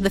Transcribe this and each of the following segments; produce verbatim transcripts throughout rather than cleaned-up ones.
The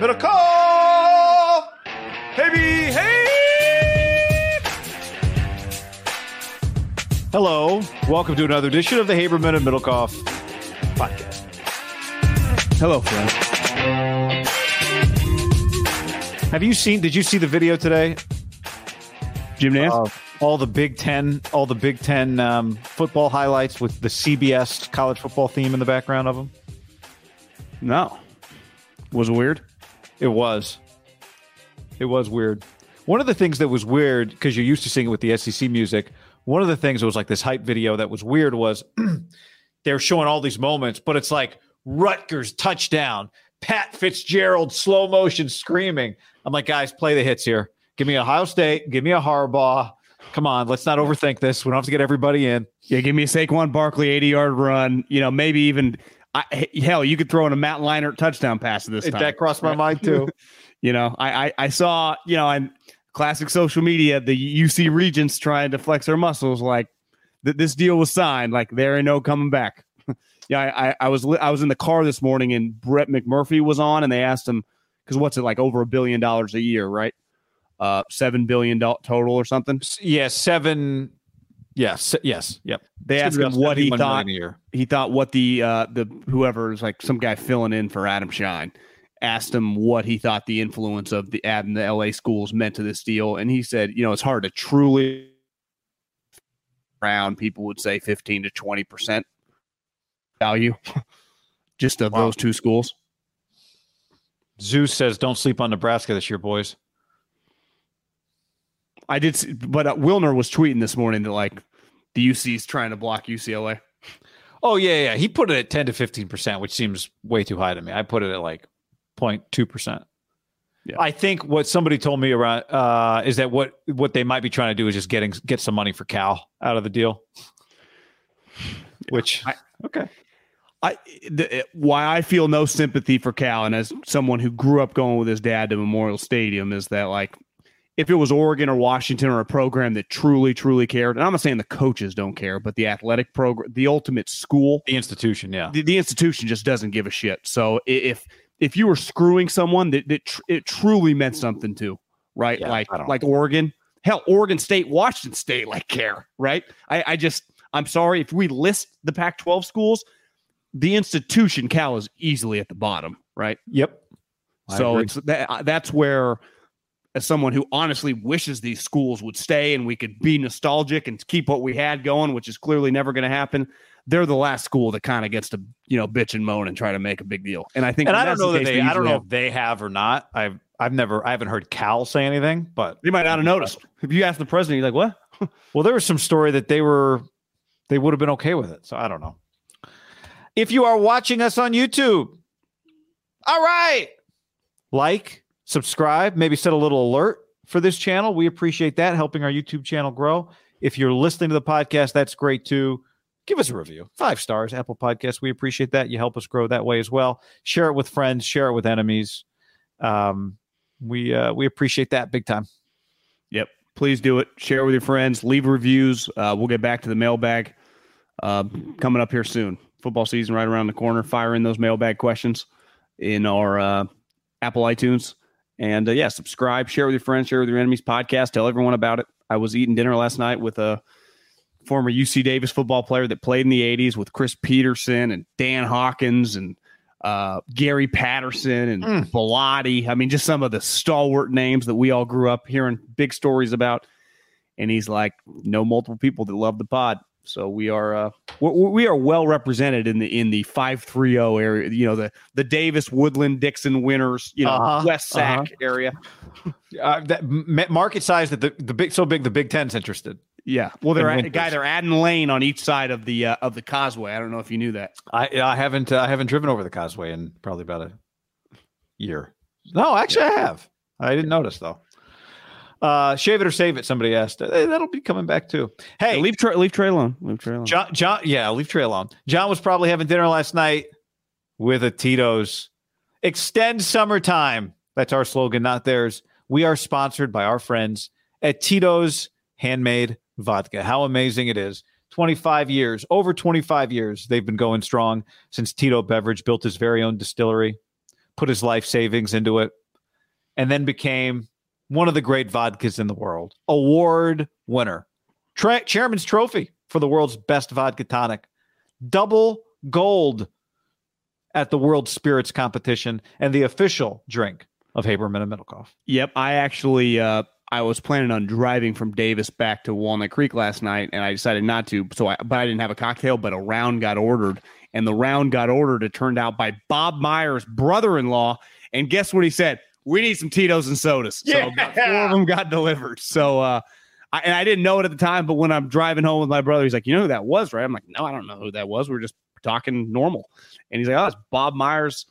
Middlecoff! Baby, hey! Hello. Welcome to another edition of the Haberman and Middlecoff podcast. Hello, friend. Have you seen, did you see the video today? Jim Nance? Uh, all the Big Ten, all the Big Ten um, football highlights with the C B S college football theme in the background of them? No. Was it weird? It was. It was weird. One of the things that was weird, because you're used to seeing it with the S E C music, one of the things that was like this hype video that was weird was they're showing all these moments, but it's like Rutgers touchdown, Pat Fitzgerald slow motion screaming. I'm like, guys, play the hits here. Give me Ohio State. Give me a Harbaugh. Come on, let's not overthink this. We don't have to get everybody in. Yeah, give me a Saquon Barkley eighty-yard run. You know, maybe even – I, hell, you could throw in a Matt Leinart touchdown pass this time. That crossed my mind too. you know, I, I I saw, you know, on classic social media, the U C Regents trying to flex their muscles like th- this deal was signed, like there ain't no coming back. yeah, I, I, I was li- I was in the car this morning and Brett McMurphy was on and they asked him, because what's it like over a billion dollars a year, right? Uh, seven billion do- total or something. Yeah, seven. Yes. Yes. Yep. They asked him what he thought. He thought what the uh, the whoever is like some guy filling in for Adam Schein asked him what he thought the influence of the ad in the L A schools meant to this deal, and he said, you know, it's hard to truly round. People would say fifteen to twenty percent value, just of wow. those two schools. Zeus says, "Don't sleep on Nebraska this year, boys." I did, see, but uh, Wilner was tweeting this morning that like the U C's trying to block U C L A. Oh yeah, yeah. He put it at ten to fifteen percent, which seems way too high to me. I put it at like zero point two percent. Yeah. I think what somebody told me around uh, is that what what they might be trying to do is just getting get some money for Cal out of the deal. Which I, okay, I the, why I feel no sympathy for Cal, and as someone who grew up going with his dad to Memorial Stadium, is that like. if it was Oregon or Washington or a program that truly, truly cared, and I'm not saying the coaches don't care, but the athletic program, the ultimate school, the institution, yeah, the, the institution just doesn't give a shit. So if if you were screwing someone, that it, it, it truly meant something to, right? Yeah, like like Oregon, hell, Oregon State, Washington State, like care, right? I, I just, I'm sorry if we list the Pac twelve schools, the institution Cal is easily at the bottom, right? Yep. I so agree. it's that, that's where. As someone who honestly wishes these schools would stay and we could be nostalgic and keep what we had going, which is clearly never going to happen, they're the last school that kind of gets to, you know, bitch and moan and try to make a big deal. And I think, and I don't know that they, I don't know if they have or not. I've, I've never, I haven't heard Cal say anything, but you might not have noticed. If you ask the president, you're like, what? Well, there was some story that they were, they would have been okay with it. So I don't know. If you are watching us on YouTube, all right, like, subscribe, maybe set a little alert for this channel. We appreciate that, helping our YouTube channel grow. If you're listening to the podcast, that's great too. Give us a review. Five stars, Apple Podcasts. We appreciate that. You help us grow that way as well. Share it with friends. Share it with enemies. Um, we uh, we appreciate that big time. Yep. Please do it. Share it with your friends. Leave reviews. Uh, we'll get back to the mailbag uh, coming up here soon. Football season right around the corner. Fire in those mailbag questions in our uh, Apple iTunes. And uh, yeah, subscribe, share with your friends, share with your enemies, podcast, tell everyone about it. I was eating dinner last night with a former U C Davis football player that played in the eighties with Chris Peterson and Dan Hawkins and uh, Gary Patterson and mm. Bellotti. I mean, just some of the stalwart names that we all grew up hearing big stories about. And he's like, no multiple people that love the pod. So we are uh, we are well represented in the in the five three zero area. You know, the the Davis, Woodland, Dixon, Winners, you know, uh-huh, West Sac uh-huh. area. Uh, that market size that the, the big so big the Big Ten's interested. Yeah, well, they're a guy they're adding lane on each side of the uh, of the causeway. I don't know if you knew that. I I haven't uh, I haven't driven over the causeway in probably about a year. No, actually, yeah. I have. I didn't notice though. Uh, shave it or save it. Somebody asked. Hey, that'll be coming back too. Hey, yeah, leave tra- leave Trey alone. Leave Trey alone. John, John, yeah, leave Trey alone. John was probably having dinner last night with a Tito's. Extend summertime. That's our slogan, not theirs. We are sponsored by our friends at Tito's Handmade Vodka. How amazing it is! twenty-five years, over twenty-five years, they've been going strong since Tito Beverage built his very own distillery, put his life savings into it, and then became one of the great vodkas in the world. Award winner. Tra- Chairman's Trophy for the world's best vodka tonic. Double gold at the World Spirits Competition and the official drink of Haberman and Middlecoff. Yep, I actually, uh, I was planning on driving from Davis back to Walnut Creek last night, and I decided not to, So, I, but I didn't have a cocktail, but a round got ordered. And the round got ordered, it turned out, by Bob Myers' brother-in-law. And guess what he said? We need some Tito's and sodas. Yeah. So about four of them got delivered. So, uh, I, and I didn't know it at the time, but when I'm driving home with my brother, he's like, you know who that was, right? I'm like, no, I don't know who that was. We were just talking normal. And he's like, oh, it's Bob Myers'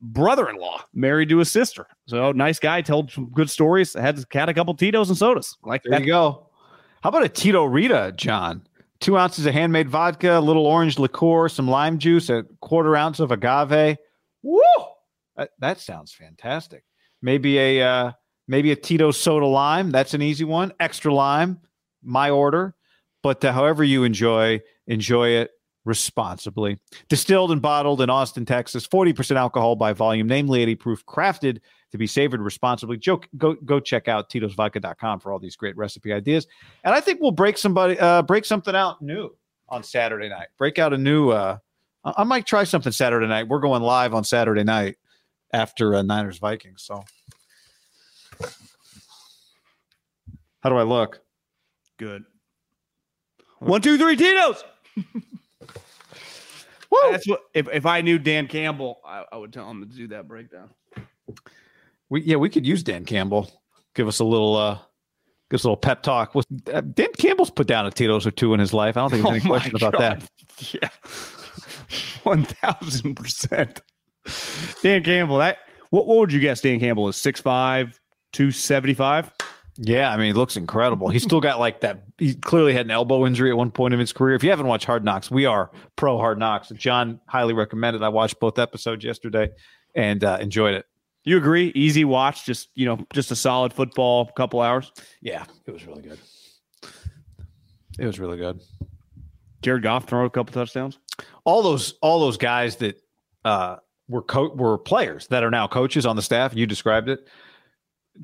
brother-in-law, married to his sister. So nice guy, told some good stories, had, had a couple Tito's and sodas. Like, there that. you go. How about a Tito Rita, John? Two ounces of handmade vodka, a little orange liqueur, some lime juice, a quarter ounce of agave. Woo! That, that sounds fantastic. Maybe a uh, maybe a Tito's soda lime. That's an easy one. Extra lime, my order. But uh, however you enjoy, enjoy it responsibly. Distilled and bottled in Austin, Texas. forty percent alcohol by volume, namely eighty proof. Crafted to be savored responsibly. Joe, go go check out Tito's Vodka dot com for all these great recipe ideas. And I think we'll break somebody uh, break something out new on Saturday night. Break out a new. Uh, I might try something Saturday night. We're going live on Saturday night after uh, Niners Vikings. So how do I look? Good. One, two, three, Tito's. Woo! That's what, if, if I knew Dan Campbell, I, I would tell him to do that breakdown. We, yeah, we could use Dan Campbell. Give us a little, uh, give us a little pep talk. Was, uh, Dan Campbell's put down a Tito's or two in his life. I don't think there's any oh question God. about that. Yeah. one thousand percent. Dan Campbell, that what, what would you guess Dan Campbell is? six five, two seventy-five? Yeah, I mean, he looks incredible. He's still got like that. He clearly had an elbow injury at one point in his career. If you haven't watched Hard Knocks, we are pro Hard Knocks. John highly recommended. I watched both episodes yesterday and uh, enjoyed it. You agree? Easy watch, just you know, just a solid football couple hours. Yeah, it was really good. It was really good. Jared Goff throw a couple touchdowns. All those, all those guys that uh, were co- were players that are now coaches on the staff. You described it.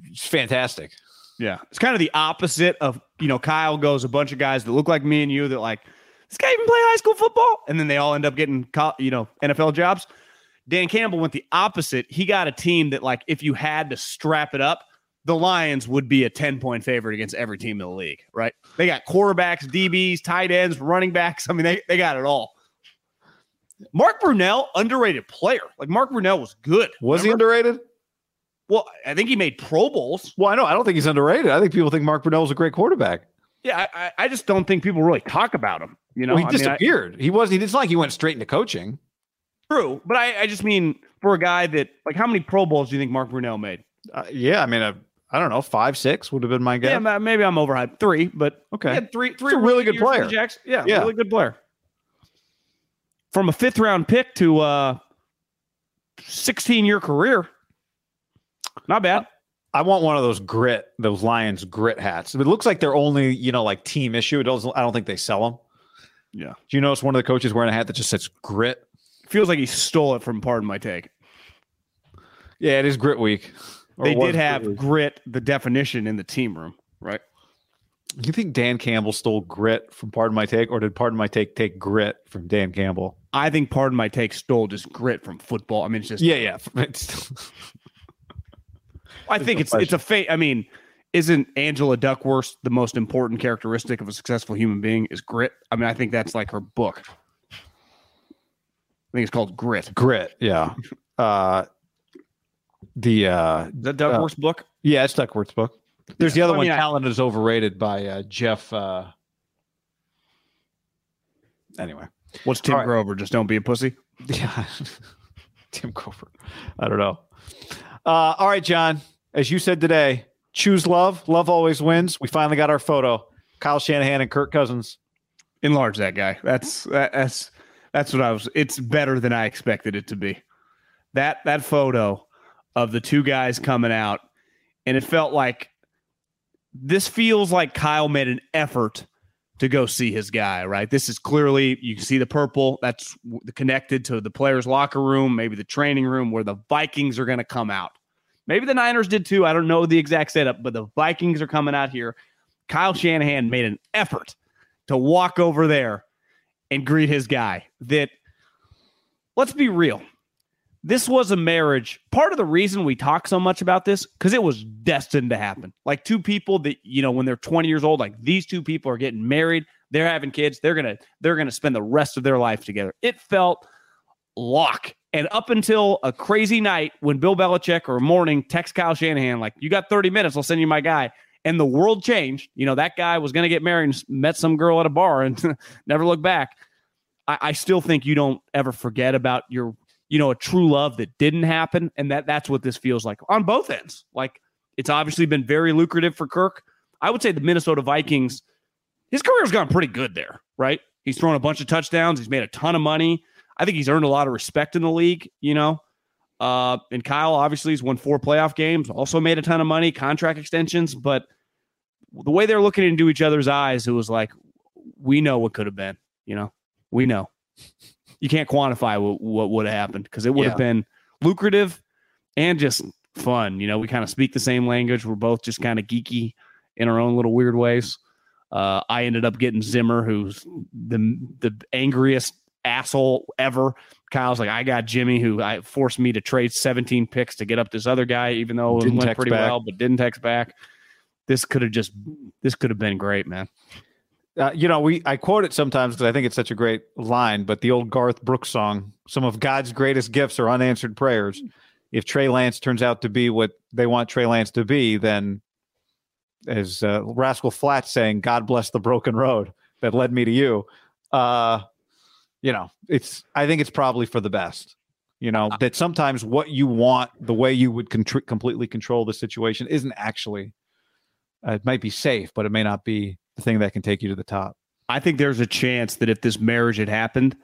It's fantastic. Yeah, it's kind of the opposite of you know, Kyle goes a bunch of guys that look like me and you that like this guy even play high school football, and then they all end up getting you know N F L jobs. Dan Campbell went the opposite. He got a team that, like, if you had to strap it up, the Lions would be a ten-point favorite against every team in the league, right? They got quarterbacks, D Bs, tight ends, running backs. I mean, they, they got it all. Mark Brunell, underrated player. Like, Mark Brunell was good. Was Remember? He underrated? Well, I think he made Pro Bowls. Well, I know. I don't think he's underrated. I think people think Mark Brunell is a great quarterback. Yeah, I, I just don't think people really talk about him. You know, well, he I disappeared. Mean, I, he wasn't. It's like he went straight into coaching. True, but I, I just mean for a guy that, like, how many Pro Bowls do you think Mark Brunell made? Uh, yeah, I mean, I, I don't know, five, six would have been my guess. Yeah, maybe I'm overhyped. Three, but okay, yeah, three, three. It's a really good player. Jacks. Yeah, yeah, really good player. From a fifth round pick to a sixteen year career, not bad. I want one of those grit, those Lions grit hats. It looks like they're only, you know, like team issue. It doesn't. I don't think they sell them. Yeah. Do you notice one of the coaches wearing a hat that just says grit? Feels like he stole it from Pardon My Take. Yeah, it is grit week. They did have grit, grit, the definition in the team room, right? You think Dan Campbell stole grit from Pardon My Take, or did Pardon My Take take grit from Dan Campbell? I think Pardon My Take stole just grit from football. I mean, it's just yeah, yeah. I think it's it's a fate. I mean, isn't Angela Duckworth the most important characteristic of a successful human being is grit? I mean, I think that's like her book. I think it's called Grit. Grit, yeah. Uh, the uh, the Duckworth's uh, book. Yeah, it's Duckworth's book. There's yeah. the other I one. Mean, Talent I... is overrated by uh, Jeff. Uh... Anyway, what's Tim All Grover? Right. Just don't be a pussy. Yeah, Tim Grover. I don't know. Uh, all right, John. As you said today, choose love. Love always wins. We finally got our photo. Kyle Shanahan and Kirk Cousins. Enlarge that guy. That's that, that's. That's what I was. It's better than I expected it to be. That that photo of the two guys coming out, and it felt like this feels like Kyle made an effort to go see his guy, right? This is clearly, you can see the purple. That's connected to the players' locker room, maybe the training room where the Vikings are going to come out. Maybe the Niners did too. I don't know the exact setup, but the Vikings are coming out here. Kyle Shanahan made an effort to walk over there and greet his guy. That, let's be real, this was a marriage. Part of the reason we talk so much about this, because it was destined to happen. Like two people that, you know, when they're twenty years old, like these two people are getting married, they're having kids, they're gonna they're gonna spend the rest of their life together. It felt lock. And up until a crazy night when Bill Belichick or morning texts Kyle Shanahan, like, you got thirty minutes, I'll send you my guy. And the world changed. You know, that guy was going to get married and met some girl at a bar and never looked back. I, I still think you don't ever forget about your, you know, a true love that didn't happen. And that that's what this feels like on both ends. Like, it's obviously been very lucrative for Kirk. I would say the Minnesota Vikings, his career's gone pretty good there, right? He's thrown a bunch of touchdowns. He's made a ton of money. I think he's earned a lot of respect in the league, you know. Uh, and Kyle, obviously, has won four playoff games, also made a ton of money, contract extensions. But the way they're looking into each other's eyes, it was like, we know what could have been. You know, we know. You can't quantify what, what would have happened, because it would yeah. have been lucrative and just fun. You know, we kind of speak the same language. We're both just kind of geeky in our own little weird ways. Uh, I ended up getting Zimmer, who's the the angriest asshole ever. Kyle's like, I got Jimmy, who I forced me to trade seventeen picks to get up this other guy, even though it went pretty well, but didn't text back. This could have just, this could have been great, man. Uh, you know, we I quote it sometimes because I think it's such a great line, but the old Garth Brooks song, some of God's greatest gifts are unanswered prayers. If Trey Lance turns out to be what they want Trey Lance to be, then, as uh, Rascal Flatts saying, God bless the broken road that led me to you. Uh, You know, it's, I think it's probably for the best, you know, that sometimes what you want, the way you would contr- completely control the situation isn't actually, uh, it might be safe, but it may not be the thing that can take you to the top. I think there's a chance that if this marriage had happened,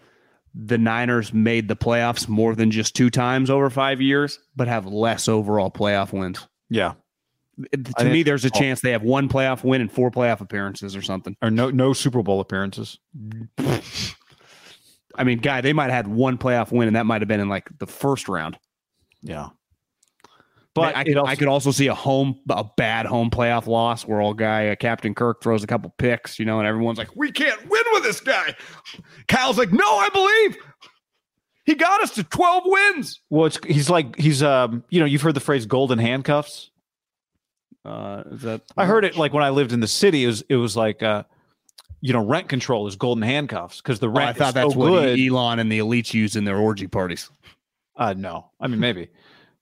the Niners made the playoffs more than just two times over five years, but have less overall playoff wins. Yeah. To I me, there's a chance they have one playoff win and four playoff appearances or something. Or no no Super Bowl appearances. I mean, guy, they might have had one playoff win, and that might have been in, like, the first round. Yeah. But I, I, also, I could also see a home, a bad home playoff loss where old guy, uh, Captain Kirk, throws a couple picks, you know, and everyone's like, we can't win with this guy. Kyle's like, no, I believe. He got us to twelve wins. Well, it's, he's like, he's, um, you know, you've heard the phrase golden handcuffs. Uh, is that I heard it like when I lived in the city. It was, it was like, uh, you know, rent control is golden handcuffs because the rent. Oh, I thought is that's so what good. Elon and the elites use in their orgy parties. Uh, no, I mean maybe,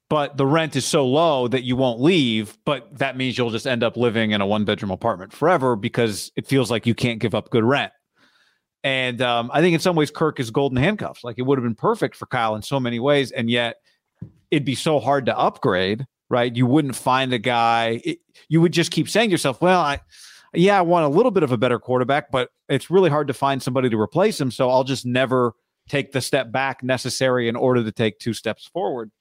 but the rent is so low that you won't leave. But that means you'll just end up living in a one-bedroom apartment forever because it feels like you can't give up good rent. And um, I think in some ways Kirk is golden handcuffs. Like it would have been perfect for Kyle in so many ways, and yet it'd be so hard to upgrade. Right? You wouldn't find a guy. It, you would just keep saying to yourself, well, I, yeah, I want a little bit of a better quarterback, but it's really hard to find somebody to replace him. So I'll just never take the step back necessary in order to take two steps forward.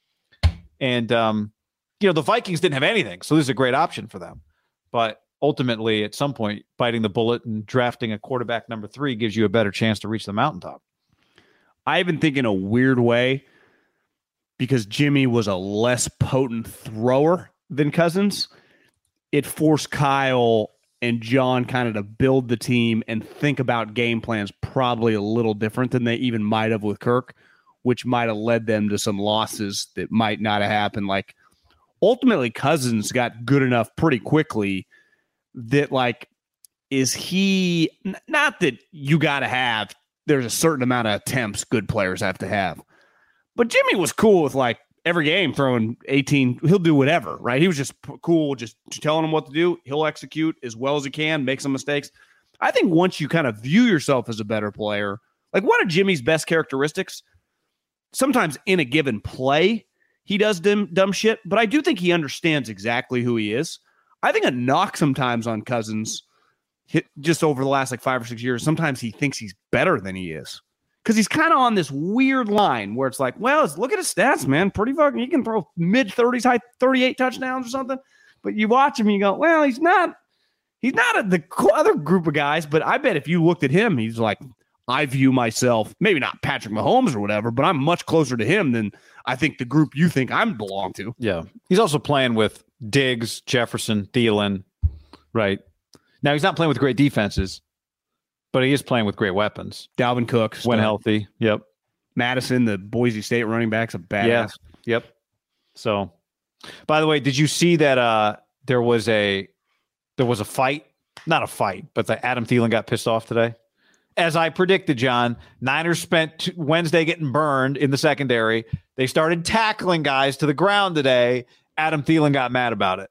And, um, you know, the Vikings didn't have anything. So this is a great option for them. But ultimately, at some point, biting the bullet and drafting a quarterback number three gives you a better chance to reach the mountaintop. I even think in a weird way, because Jimmy was a less potent thrower than Cousins, it forced Kyle and John kind of to build the team and think about game plans probably a little different than they even might have with Kirk, which might have led them to some losses that might not have happened. Like, ultimately, Cousins got good enough pretty quickly that, like, is he... Not that you got to have... There's a certain amount of attempts good players have to have. But Jimmy was cool with, like, every game throwing eighteen. He'll do whatever, right? He was just p- cool, just telling him what to do. He'll execute as well as he can, make some mistakes. I think once you kind of view yourself as a better player, like, one of Jimmy's best characteristics, sometimes in a given play, he does dim, dumb shit, but I do think he understands exactly who he is. I think a knock sometimes on Cousins, hit just over the last, like, five or six years, sometimes he thinks he's better than he is. Because he's kind of on this weird line where it's like, well, look at his stats, man. Pretty fucking, he can throw mid-thirties, high thirty-eight touchdowns or something. But you watch him and you go, well, he's not, he's not a, the other group of guys. But I bet if you looked at him, he's like, I view myself, maybe not Patrick Mahomes or whatever, but I'm much closer to him than I think the group you think I belong to. Yeah. He's also playing with Diggs, Jefferson, Thielen, right? Now, he's not playing with great defenses, but he is playing with great weapons. Dalvin Cook. When healthy. Yep. Madison, the Boise State running back's a badass. Yeah. Yep. So, by the way, did you see that uh, there was a there was a fight? Not a fight, but the Adam Thielen got pissed off today. As I predicted, John, Niners spent t- Wednesday getting burned in the secondary. They started tackling guys to the ground today. Adam Thielen got mad about it.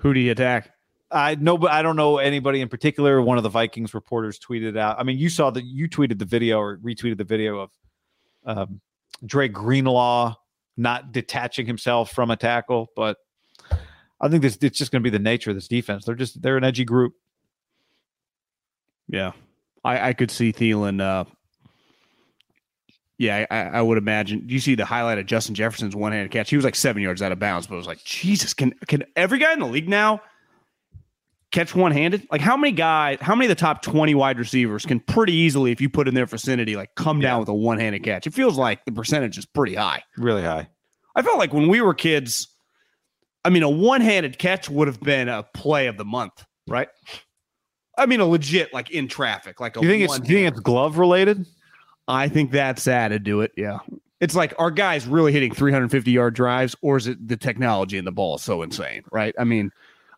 Who do you attack? I know, but I don't know anybody in particular. One of the Vikings reporters tweeted out. I mean, you saw that you tweeted the video or retweeted the video of um, Dre Greenlaw not detaching himself from a tackle. But I think this, it's just going to be the nature of this defense. They're just they're an edgy group. Yeah, I, I could see Thielen. Uh, yeah, I, I would imagine. You see the highlight of Justin Jefferson's one-handed catch. He was like seven yards out of bounds, but it was like, Jesus, can can every guy in the league now catch one-handed? Like, how many guys, how many of the top twenty wide receivers can pretty easily, if you put in their vicinity, like, come yeah. down with a one-handed catch? It feels like the percentage is pretty high. Really high. I felt like when we were kids, I mean, a one-handed catch would have been a play of the month, right? I mean, a legit, like, in traffic. Like, a you think it's, do you think it's glove-related? I think that's sad to do it, yeah. It's like, are guys really hitting three hundred fifty-yard drives, or is it the technology in the ball is so insane, right? I mean...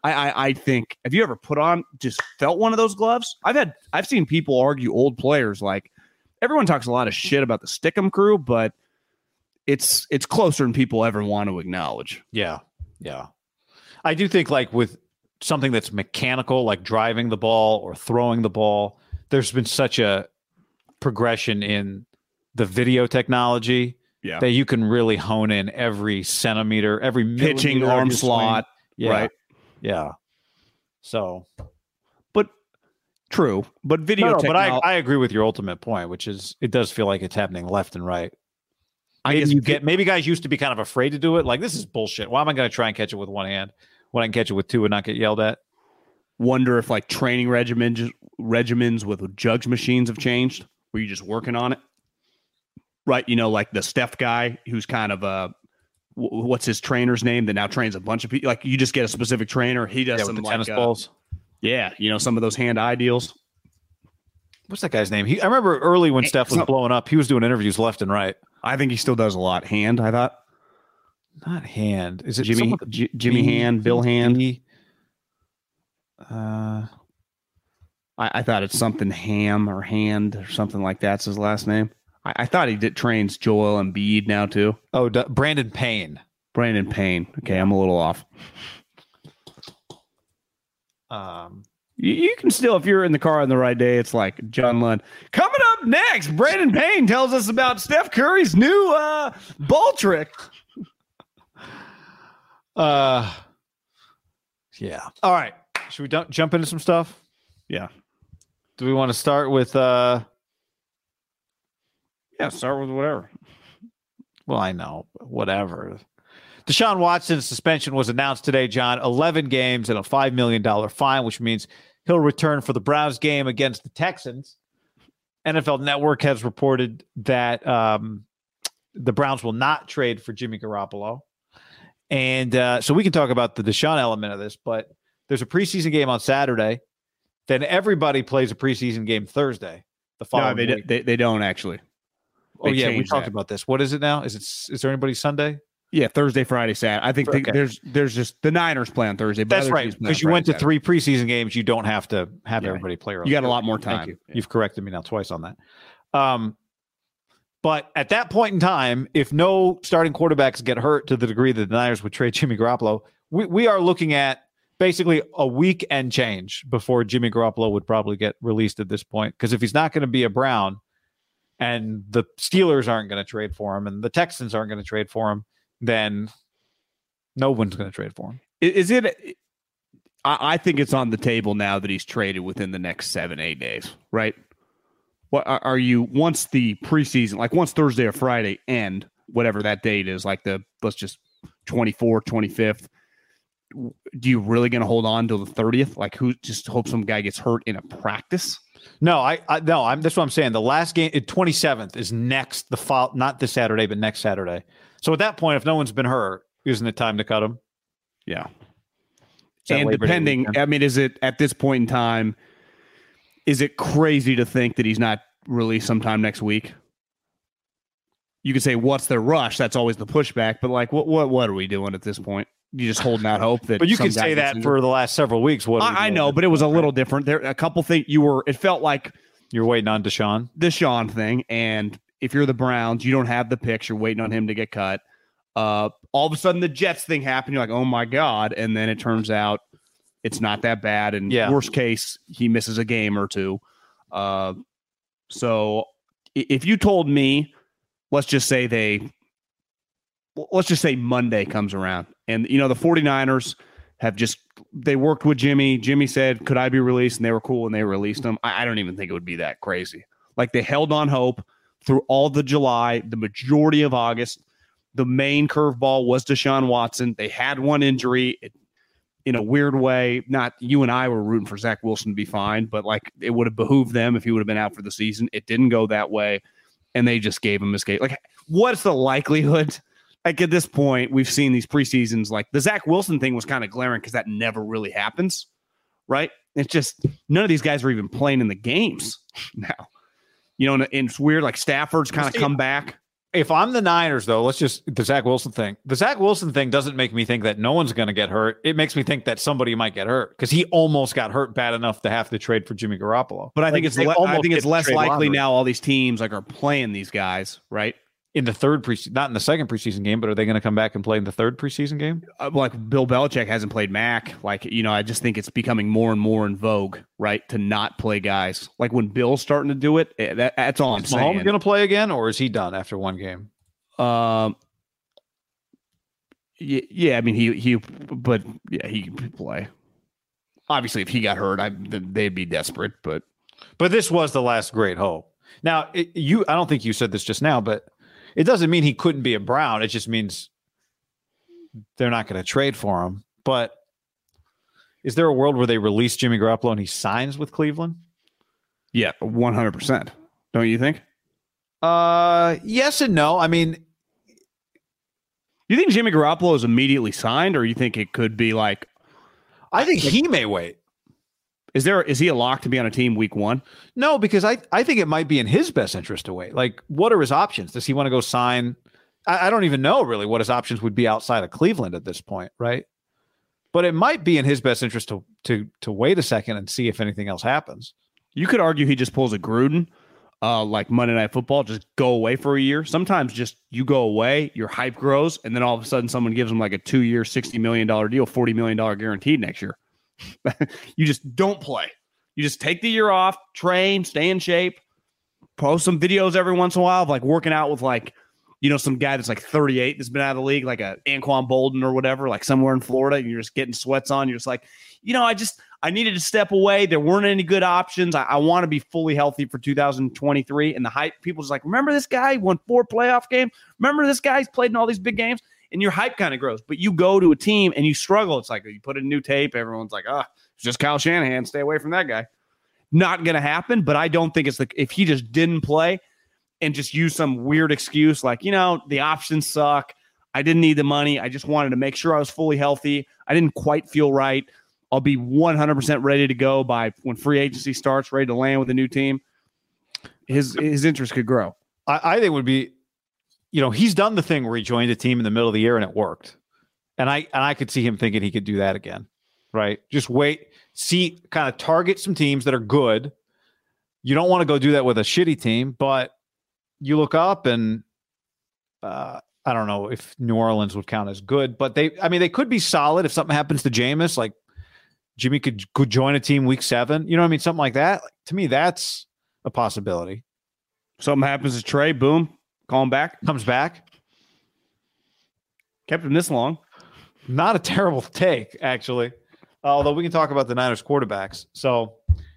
I, I I think, have you ever put on, just felt one of those gloves? I've had, I've seen people argue old players. Like, everyone talks a lot of shit about the Stickum crew, but it's, it's closer than people ever want to acknowledge. Yeah. Yeah. I do think, like, with something that's mechanical, like driving the ball or throwing the ball, there's been such a progression in the video technology yeah. that you can really hone in every centimeter, every millimeter. Pitching, arm slot. Yeah. Right. Yeah. So, but True, but video. No, no, technolo- but I, I agree with your ultimate point, which is it does feel like it's happening left and right. Maybe I guess you get maybe guys used to be kind of afraid to do it. Like, this is bullshit. Why am I going to try and catch it with one hand when I can catch it with two and not get yelled at? Wonder if like training regimens regimens with judge machines have changed. Were you just working on it? Right, you know, like the Steph guy who's kind of a w- what's his trainer's name that now trains a bunch of people. Like, you just get a specific trainer. He does yeah, some with the like, tennis uh, balls. Yeah, you know, some of those hand-eye deals. What's that guy's name? He, I remember early when Steph was not, blowing up, he was doing interviews left and right. I think he still does a lot. Hand, I thought. Not Hand. Is it Jimmy? G- Jimmy Hand, Bill Hand. He, uh, I, I thought it's something Ham or Hand or something like that's his last name. I, I thought he did trains Joel Embiid now too. Oh, D- Brandon Payne. Brandon Payne. Okay, I'm a little off. Um, you, you can still, if you're in the car on the right day, it's like John Lund. Coming up next, Brandon Payne tells us about Steph Curry's new uh, ball trick. Uh, yeah. All right. Should we d- jump into some stuff? Yeah. Do we want to start with? Uh... Yeah, start with whatever. Well, I know. Whatever. Deshaun Watson's suspension was announced today, John. eleven games and a five million dollars fine, which means he'll return for the Browns game against the Texans. N F L Network has reported that um, the Browns will not trade for Jimmy Garoppolo. And uh, so we can talk about the Deshaun element of this, but there's a preseason game on Saturday. Then everybody plays a preseason game Thursday. The following no, they, week. They, they don't actually. They oh, yeah. We talked that. about this. What is it now? Is it? Is there anybody Sunday? Yeah, Thursday, Friday, Saturday. I think okay. they, there's there's just the Niners play on Thursday. But that's right. Because you Friday, went to Saturday. Three preseason games. You don't have to have yeah. everybody play. Early. You got a lot more time. Thank you. Yeah. You've corrected me now twice on that. Um, but at that point in time, if no starting quarterbacks get hurt to the degree that the Niners would trade Jimmy Garoppolo, we, we are looking at basically a week and change before Jimmy Garoppolo would probably get released at this point. Because if he's not going to be a Brown and the Steelers aren't going to trade for him and the Texans aren't going to trade for him, then no one's going to trade for him. Is it? I think it's on the table now that he's traded within the next seven, eight days, right? What are you, once the preseason, like once Thursday or Friday end, whatever that date is, like the, let's just twenty-fourth, twenty-fifth, do you really going to hold on till the thirtieth? Like, who just hope some guy gets hurt in a practice? No, I, I no, I'm, that's what I'm saying. The last game, twenty-seventh is next, the fall, not this Saturday, but next Saturday. So at that point, if no one's been hurt, isn't it time to cut him? Yeah. And depending, I mean, is it at this point in time, is it crazy to think that he's not released sometime next week? You could say, what's the rush? That's always the pushback. But like, what what what are we doing at this point? You just holding out hope that. But you could say that for the last several weeks. What I, I know, but it was a little different. There, a couple things you were. It felt like you're waiting on Deshaun, Deshaun thing, and. If you're the Browns, you don't have the picks. You're waiting on him to get cut. Uh, all of a sudden, the Jets thing happened. You're like, oh, my God. And then it turns out it's not that bad. And yeah. worst case, he misses a game or two. Uh, so if you told me, let's just say they – let's just say Monday comes around. And, you know, the 49ers have just – they worked with Jimmy. Jimmy said, could I be released? And they were cool, and they released him. I, I don't even think it would be that crazy. Like, they held on hope. Through all the July, the majority of August, the main curveball was Deshaun Watson. They had one injury it, in a weird way. Not you and I were rooting for Zach Wilson to be fine, but like it would have behooved them if he would have been out for the season. It didn't go that way, and they just gave him escape. Like, what's the likelihood? Like at this point, we've seen these preseasons. Like the Zach Wilson thing was kind of glaring because that never really happens, right? It's just none of these guys are even playing in the games now. You know, and it's weird, like Stafford's kind of come back. If I'm the Niners, though, let's just – the Zach Wilson thing. The Zach Wilson thing doesn't make me think that no one's going to get hurt. It makes me think that somebody might get hurt because he almost got hurt bad enough to have to trade for Jimmy Garoppolo. But I think like, it's le- I think it's less likely lottery. Now all these teams like are playing these guys, right? In the third preseason – not in the second preseason game, but are they going to come back and play in the third preseason game? Uh, like Bill Belichick hasn't played Mac. Like, you know, I just think it's becoming more and more in vogue. Right, to not play guys like when Bill's starting to do it. That, that's all I'm is saying. Mahomes going to play again, or is he done after one game? Um, yeah, yeah I mean he he, but yeah, he can play. obviously if he got hurt, I they'd be desperate. But but this was the last great hope. Now it, you, I don't think you said this just now, but it doesn't mean he couldn't be a Brown. It just means they're not going to trade for him. But is there a world where they release Jimmy Garoppolo and he signs with Cleveland? Yeah, one hundred percent. Don't you think? Uh, yes and no. I mean, you think Jimmy Garoppolo is immediately signed, or you think it could be like? I think he may wait. Is there is he a lock to be on a team week one? No, because I, I think it might be in his best interest to wait. Like, what are his options? Does he want to go sign? I, I don't even know really what his options would be outside of Cleveland at this point, right? But it might be in his best interest to to to wait a second and see if anything else happens. You could argue he just pulls a Gruden, uh, like Monday Night Football, just go away for a year. Sometimes just you go away, your hype grows, and then all of a sudden someone gives him like a two-year, sixty million dollars deal, forty million dollars guaranteed next year. You just don't play. You just take the year off, train, stay in shape, post some videos every once in a while of like working out with like, you know, some guy that's like thirty-eight that's been out of the league, like a Anquan Bolden or whatever, like somewhere in Florida, and you're just getting sweats on. You're just like, you know, I just, I needed to step away. There weren't any good options. I, I want to be fully healthy for two thousand twenty-three. And the hype, people just like, remember this guy won four playoff games? Remember this guy? He's played in all these big games. And your hype kind of grows. But you go to a team and you struggle. It's like you put in new tape. Everyone's like, oh, it's just Kyle Shanahan. Stay away from that guy. Not going to happen. But I don't think it's like if he just didn't play and just used some weird excuse like, you know, the options suck. I didn't need the money. I just wanted to make sure I was fully healthy. I didn't quite feel right. I'll be one hundred percent ready to go by when free agency starts, ready to land with a new team. His his interest could grow. I, I think it would be, you know, he's done the thing where he joined a team in the middle of the year and it worked. And I and I could see him thinking he could do that again, right? Just wait, see, kind of target some teams that are good. You don't want to go do that with a shitty team, but you look up and uh, I don't know if New Orleans would count as good, but they, I mean, they could be solid if something happens to Jameis, like, Jimmy could, could join a team week seven. You know what I mean? Something like that. Like, to me, that's a possibility. Something happens to Trey. Boom. Call him back. Comes back. Kept him this long. Not a terrible take, actually. Although we can talk about the Niners quarterbacks. So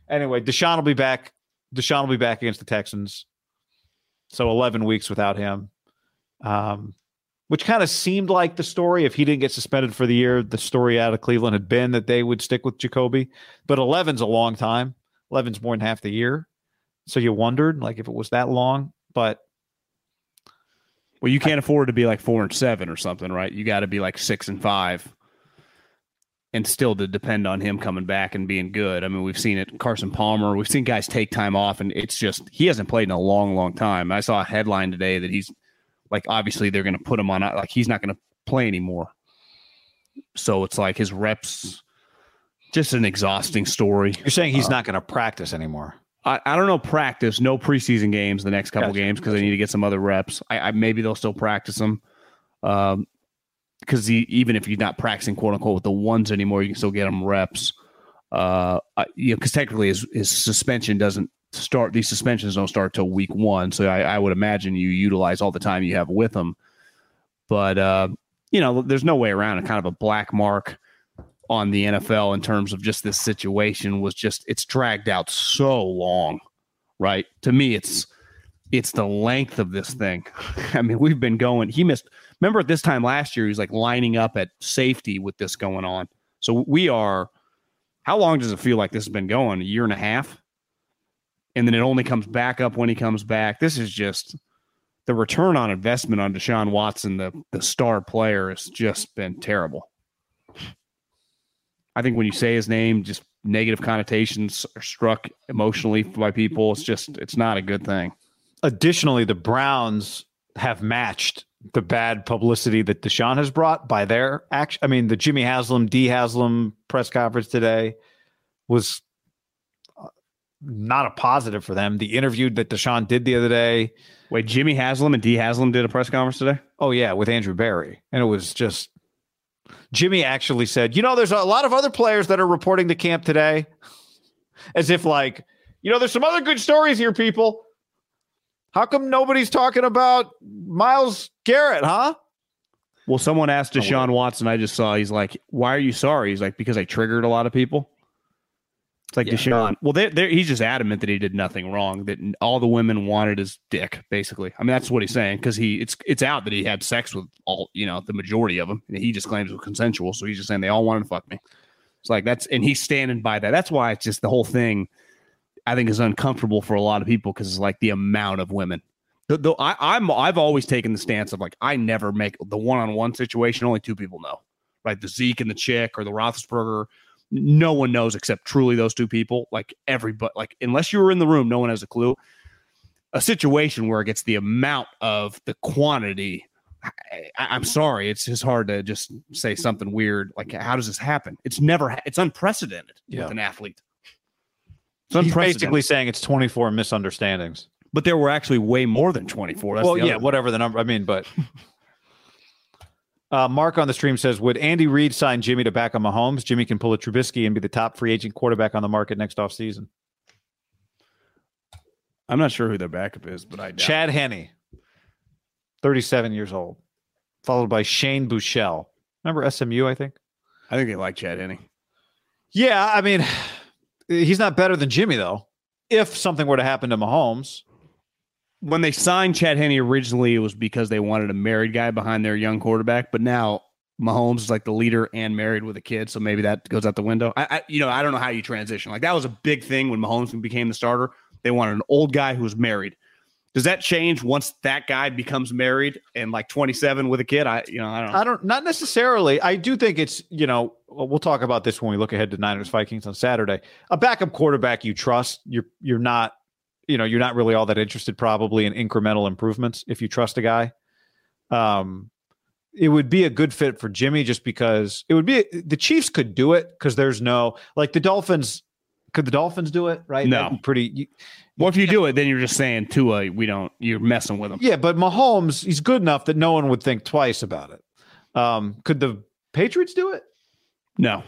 anyway, Deshaun will be back. Deshaun will be back against the Texans. So eleven weeks without him. Um, Which kind of seemed like the story. If he didn't get suspended for the year, the story out of Cleveland had been that they would stick with Jacoby. But eleven's a long time. eleven's more than half the year. So you wondered, like, if it was that long. But well, you can't I, afford to be like four and seven or something, right? You got to be like six and five, and still to depend on him coming back and being good. I mean, we've seen it. Carson Palmer. We've seen guys take time off, and it's just he hasn't played in a long, long time. I saw a headline today that he's. Like, obviously, they're going to put him on. Like, he's not going to play anymore. So it's like his reps, just an exhausting story. You're saying he's uh, not going to practice anymore? I, I don't know. Practice, no preseason games the next couple gotcha. games because gotcha. they need to get some other reps. I, I Maybe they'll still practice him. Because um, even if you're not practicing, quote unquote, with the ones anymore, you can still get him reps. Uh, I, you know, because technically his, his suspension doesn't. Start these suspensions don't start till week one, so I, I would imagine you utilize all the time you have with them. But uh, you know, there's no way around it. Kind of a black mark on the N F L in terms of just this situation was just it's dragged out so long, right? To me, it's it's the length of this thing. I mean, we've been going. He missed. Remember at this time last year, he was like lining up at safety with this going on. So we are. How long does it feel like this has been going? A year and a half. And then it only comes back up when he comes back. This is just the return on investment on Deshaun Watson, the, the star player, has just been terrible. I think when you say his name, just negative connotations are struck emotionally by people. It's just, it's not a good thing. Additionally, the Browns have matched the bad publicity that Deshaun has brought by their action. I mean, the Jimmy Haslam, D. Haslam press conference today was not a positive for them. The interview that Deshaun did the other day. Wait, Jimmy Haslam and D. Haslam did a press conference today? Oh, yeah, with Andrew Berry. And it was just... Jimmy actually said, you know, there's a lot of other players that are reporting to camp today. As if like, you know, there's some other good stories here, people. How come nobody's talking about Myles Garrett, huh? Well, someone asked Deshaun Watson, I just saw, he's like, why are you sorry? He's like, because I triggered a lot of people. It's like yeah. Deshaun. Well, they're, they're, he's just adamant that he did nothing wrong, that all the women wanted his dick, basically. I mean, that's what he's saying, because he it's it's out that he had sex with all, you know, the majority of them. And he just claims it was consensual. So he's just saying they all wanted to fuck me. It's like that's and he's standing by that. That's why it's just the whole thing, I think, is uncomfortable for a lot of people, because it's like the amount of women. Though I, I'm, I've always taken the stance of like, I never make the one-on-one situation. Only two people know, right? The Zeke and the chick, or the Roethlisberger. No one knows except truly those two people. Like everybody, like unless you were in the room, no one has a clue. A situation where it gets the amount of the quantity. I, I'm sorry. It's just hard to just say something weird. Like, how does this happen? It's never, it's unprecedented yeah. with an athlete. It's He's unprecedented. Basically saying it's twenty-four misunderstandings, but there were actually way more than twenty-four. That's well, yeah, one. Whatever the number. I mean, but uh, Mark on the stream says, would Andy Reid sign Jimmy to back on Mahomes? Jimmy can pull a Trubisky and be the top free agent quarterback on the market next off season. I'm not sure who their backup is, but I doubt Chad it. Henne. thirty-seven years old, followed by Shane Buechele. Remember S M U, I think? I think they like Chad Henne. Yeah, I mean, he's not better than Jimmy, though. If something were to happen to Mahomes. When they signed Chad Henne originally, it was because they wanted a married guy behind their young quarterback. But now Mahomes is like the leader and married with a kid, so maybe that goes out the window. I, I you know, I don't know how you transition. Like, that was a big thing when Mahomes became the starter. They wanted an old guy who was married. Does that change once that guy becomes married and like twenty-seven with a kid? I, you know, I don't know. I don't, not necessarily. I do think it's, you know, we'll talk about this when we look ahead to Niners Vikings on Saturday. A backup quarterback you trust, you're, you're not, you know, you're not really all that interested probably in incremental improvements if you trust a guy. Um, it would be a good fit for Jimmy just because it would be, the Chiefs could do it because there's no, like the Dolphins. Could the Dolphins do it? Right? No. Pretty. You, well, if you do it, then you're just saying Tua. We don't. You're messing with him. Yeah, but Mahomes, he's good enough that no one would think twice about it. Um, could the Patriots do it? No.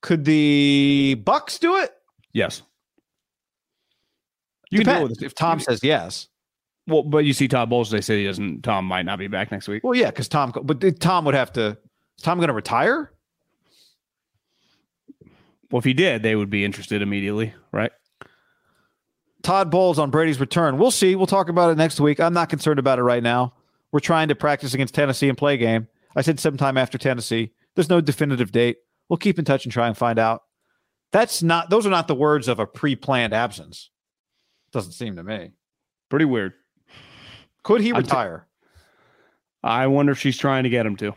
Could the Bucks do it? Yes. You can do it with, if Tom says yes. Well, but you see, Todd Bowles. They say he doesn't. Tom might not be back next week. Well, yeah, because Tom. But Tom would have to. Is Tom going to retire? Well, if he did, they would be interested immediately, right? Todd Bowles on Brady's return. We'll see. We'll talk about it next week. I'm not concerned about it right now. We're trying to practice against Tennessee and play a game. I said sometime after Tennessee. There's no definitive date. We'll keep in touch and try and find out. That's not. Those are not the words of a pre-planned absence. Doesn't seem to me. Pretty weird. Could he retire? T- I wonder if she's trying to get him to.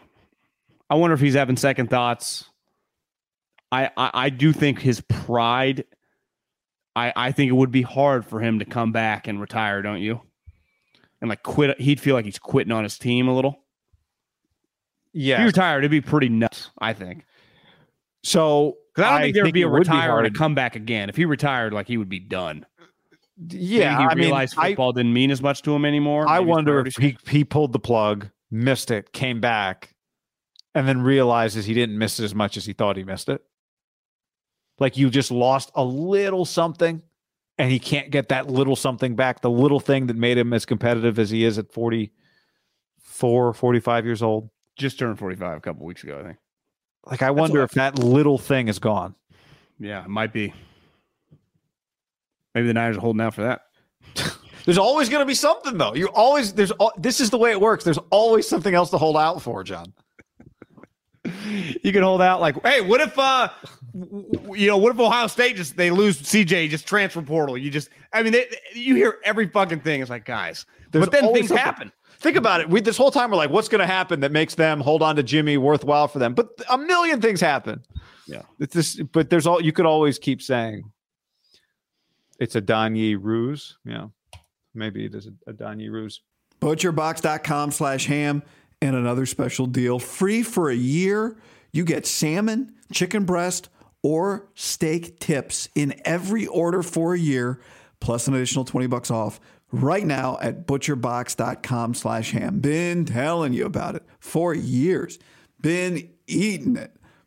I wonder if he's having second thoughts. I, I, I do think his pride, I, I think it would be hard for him to come back and retire, don't you? And like quit, he'd feel like he's quitting on his team a little. Yeah. If he retired, it'd be pretty nuts, I think. So, because I don't I think there'd be a retire to come back again. If he retired, like he would be done. Yeah. Maybe he I realized mean, football I, didn't mean as much to him anymore. I Maybe wonder if he, he pulled the plug, missed it, came back, and then realizes he didn't miss it as much as he thought he missed it. Like you just lost a little something and he can't get that little something back. The little thing that made him as competitive as he is at forty-four, forty-five years old. Just turned forty-five a couple weeks ago, I think. Like, I That's wonder if that little thing is gone. Yeah, it might be. Maybe the Niners are holding out for that. There's always going to be something though. You always, there's, this is the way it works. There's always something else to hold out for, John. You can hold out like, hey, what if, uh, you know, what if Ohio State just, they lose C J, just transfer portal. You just, I mean, they, you hear every fucking thing. It's like, guys, but then things something. happen. Think about it. We, this whole time we're like, what's going to happen that makes them hold on to Jimmy worthwhile for them? But a million things happen. Yeah. It's this, but there's all, you could always keep saying it's a Donye ruse. Yeah. Maybe it is a, a Donye ruse. Butcherbox.com slash ham. And another special deal, free for a year. You get salmon, chicken breast, or steak tips in every order for a year, plus an additional twenty bucks off right now at butcherbox.com slash ham. Been telling you about it for years. Been eating it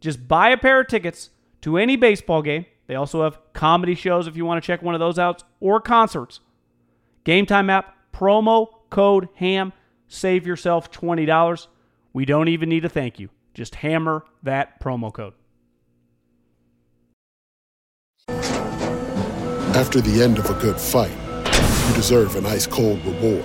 Just buy a pair of tickets to any baseball game. They also have comedy shows if you want to check one of those out, or concerts. Game Time app, promo code HAM, save yourself twenty dollars. We don't even need a thank you. Just hammer that promo code. After the end of a good fight, you deserve an ice-cold reward.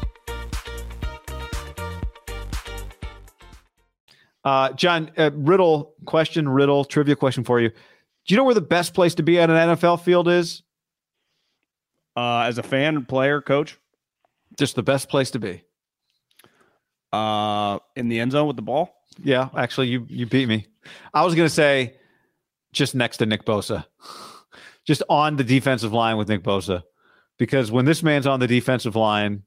Uh, John, uh, riddle question, riddle trivia question for you. Do you know where the best place to be at an N F L field is? Uh, as a fan, player, coach? Just the best place to be. Uh, in the end zone with the ball? Yeah, actually, you you beat me. I was going to say just next to Nick Bosa. Just on the defensive line with Nick Bosa. Because when this man's on the defensive line,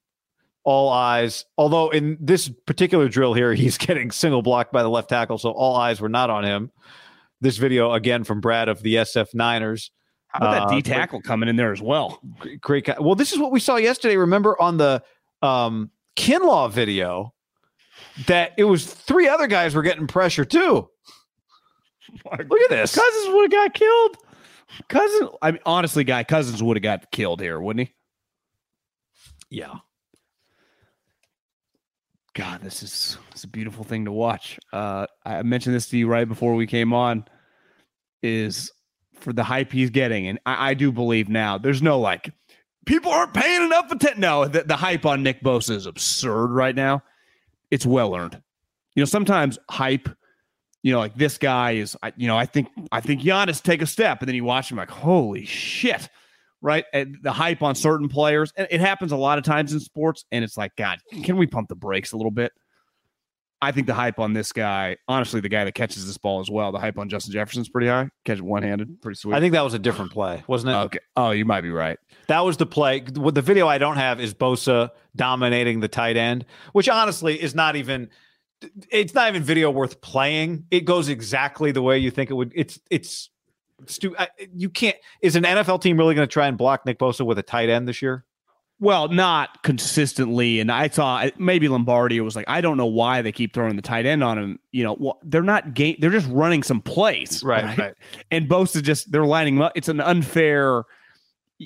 all eyes, although in this particular drill here, he's getting single blocked by the left tackle, so all eyes were not on him. This video, again, from Brad of the S F Niners. How about that uh, D-tackle great, coming in there as well? Great. Well, this is what we saw yesterday, remember, on the um, Kinlaw video, that it was three other guys were getting pressure, too. Look at this. Cousins would have got killed. Cousins, I mean, honestly, Guy, Cousins would have got killed here, wouldn't he? Yeah. God, this is it's a beautiful thing to watch. Uh, I mentioned this to you right before we came on, is for the hype he's getting. And I, I do believe now there's no like people aren't paying enough attention. No, the, the hype on Nick Bosa is absurd right now. It's well earned. You know, sometimes hype, you know, like this guy is, I, you know, I think I think Giannis take a step and then you watch him like, holy shit. Right. And the hype on certain players. And it happens a lot of times in sports. And it's like, God, can we pump the brakes a little bit? I think the hype on this guy, honestly, the guy that catches this ball as well, the hype on Justin Jefferson's pretty high. Catch one-handed, pretty sweet. I think that was a different play, wasn't it? Okay. Oh, you might be right. That was the play. The video I don't have is Bosa dominating the tight end, which honestly is not even – it's not even video worth playing. It goes exactly the way you think it would. It's it's stu- you can't – is an N F L team really going to try and block Nick Bosa with a tight end this year? Well, not consistently. And I thought maybe Lombardi was like, I don't know why they keep throwing the tight end on him. You know, well, they're not game. They're just running some plays. Right, right. right. And Bosa just, they're lining up. It's an unfair,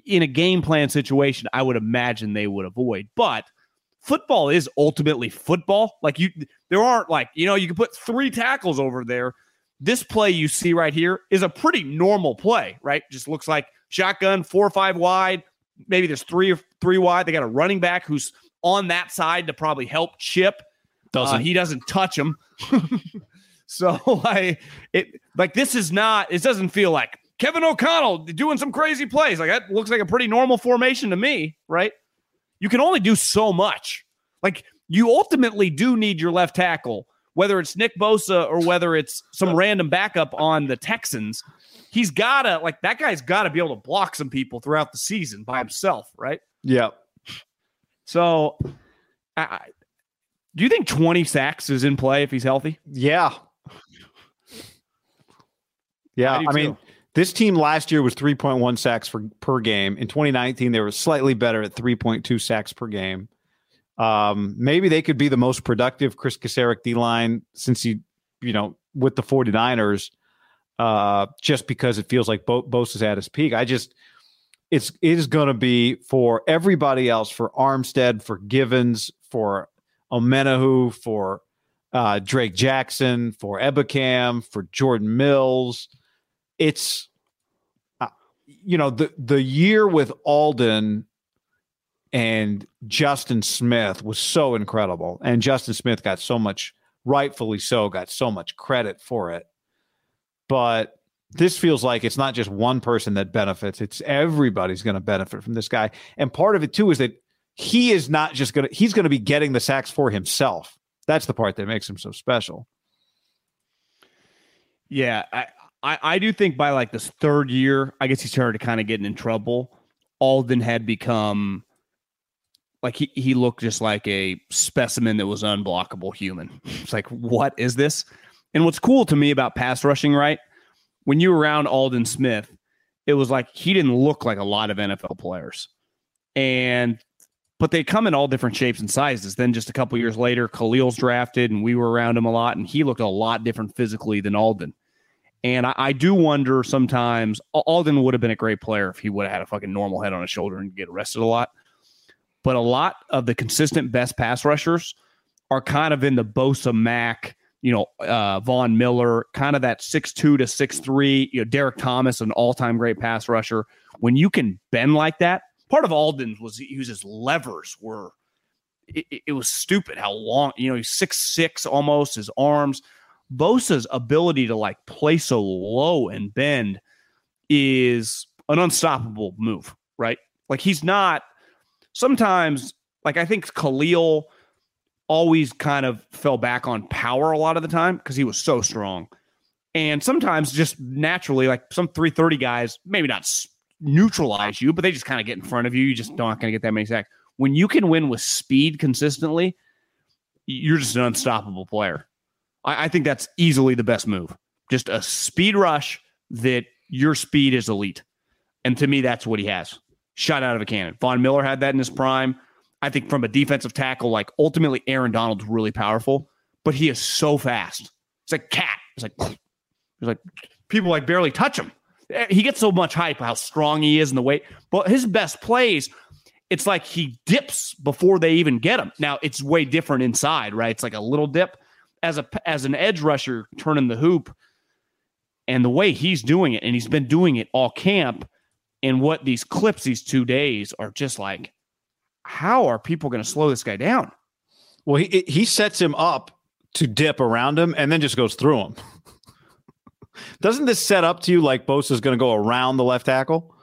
in a game plan situation, I would imagine they would avoid. But football is ultimately football. Like you, there aren't like, you know, you can put three tackles over there. This play you see right here is a pretty normal play, right? Just looks like shotgun, four or five wide. Maybe there's three or three wide. They got a running back who's on that side to probably help chip. Doesn't uh, he doesn't touch him. So I it like this is not. It doesn't feel like Kevin O'Connell doing some crazy plays. Like that looks like a pretty normal formation to me, right? You can only do so much. Like you ultimately do need your left tackle, whether it's Nick Bosa or whether it's some random backup on the Texans. He's got to, like, that guy's got to be able to block some people throughout the season by himself, right? Yeah. So, I, I, do you think twenty sacks is in play if he's healthy? Yeah. Yeah, I, I mean, this team last year was three point one sacks for, per game. In twenty nineteen, they were slightly better at three point two sacks per game. Um, maybe they could be the most productive Chris Kasarik D-line since he, you know, with the 49ers. Uh, just because it feels like Bo- Bosa's at his peak. I just, it's, it is going to be for everybody else, for Armstead, for Givens, for Omenahu, for uh, Drake Jackson, for Ebicam, for Jordan Mills. It's, uh, you know, the, the year with Alden and Justin Smith was so incredible. And Justin Smith got so much, rightfully so, got so much credit for it. But this feels like it's not just one person that benefits. It's everybody's going to benefit from this guy. And part of it, too, is that he is not just going to – he's going to be getting the sacks for himself. That's the part that makes him so special. Yeah, I, I, I do think by, like, this third year, I guess he started kind of getting in trouble. Alden had become – like, he, he looked just like a specimen that was unblockable human. It's like, what is this? And what's cool to me about pass rushing, right? When you were around Alden Smith, it was like he didn't look like a lot of N F L players. And but they come in all different shapes and sizes. Then just a couple years later, Khalil's drafted and we were around him a lot, and he looked a lot different physically than Alden. And I, I do wonder sometimes Alden would have been a great player if he would have had a fucking normal head on his shoulder and get arrested a lot. But a lot of the consistent best pass rushers are kind of in the Bosa Mac. You know, uh, Von Miller, kind of that six two to six three, you know, Derek Thomas, an all-time great pass rusher. When you can bend like that, part of Alden's was he was his levers were, it, it was stupid how long, you know, he's six six almost, his arms. Bosa's ability to like play so low and bend is an unstoppable move, right? Like he's not, sometimes, like I think Khalil always kind of fell back on power a lot of the time because he was so strong. And sometimes just naturally, like some three thirty guys, maybe not neutralize you, but they just kind of get in front of you. You just not going to get that many sacks. When you can win with speed consistently, you're just an unstoppable player. I, I think that's easily the best move. Just a speed rush that your speed is elite. And to me, that's what he has. Shot out of a cannon. Von Miller had that in his prime. I think from a defensive tackle, like ultimately Aaron Donald's really powerful, but he is so fast. It's like cat. It's like, it's like people like barely touch him. He gets so much hype, how strong he is and the weight, but his best plays, it's like he dips before they even get him. Now it's way different inside, right? It's like a little dip as a, as an edge rusher turning the hoop and the way he's doing it. And he's been doing it all camp. And what these clips, these two days are just like, how are people going to slow this guy down? Well, he he sets him up to dip around him and then just goes through him. Doesn't this set up to you like Bosa's going to go around the left tackle?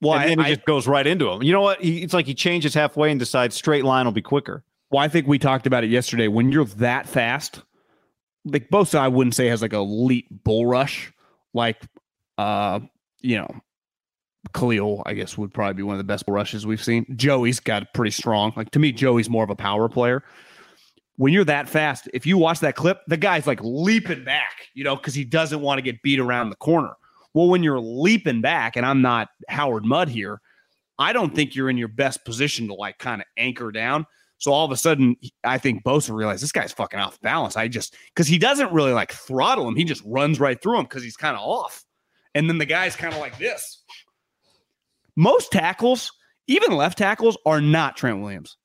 Well, and I, then he I, just goes right into him. You know what? He, it's like he changes halfway and decides straight line will be quicker. Well, I think we talked about it yesterday. When you're that fast, like Bosa, I wouldn't say has like an elite bull rush, like, uh, you know, Khalil, I guess, would probably be one of the best bull rushes we've seen. Joey's got pretty strong. Like, to me, Joey's more of a power player. When you're that fast, if you watch that clip, the guy's like leaping back, you know, because he doesn't want to get beat around the corner. Well, when you're leaping back, and I'm not Howard Mudd here, I don't think you're in your best position to like kind of anchor down. So all of a sudden, I think Bosa realized this guy's fucking off balance. I just, because he doesn't really like throttle him. He just runs right through him because he's kind of off. And then the guy's kind of like this. Most tackles, even left tackles, are not Trent Williams.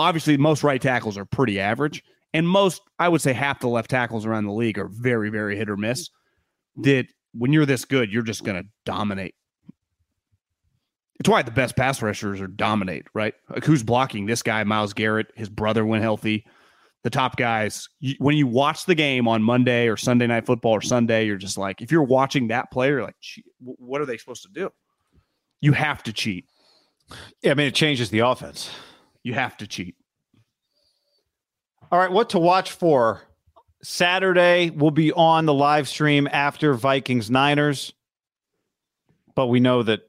Obviously, most right tackles are pretty average. And most, I would say half the left tackles around the league are very, very hit or miss. That when you're this good, you're just going to dominate. It's why the best pass rushers are dominate, right? Like, who's blocking this guy? Myles Garrett, his brother when healthy. The top guys, you, when you watch the game on Monday or Sunday Night Football or Sunday, you're just like, if you're watching that play, you're like, what are they supposed to do? You have to cheat. Yeah, I mean, it changes the offense. You have to cheat. All right, what to watch for? Saturday will be on the live stream after Vikings-Niners, but we know that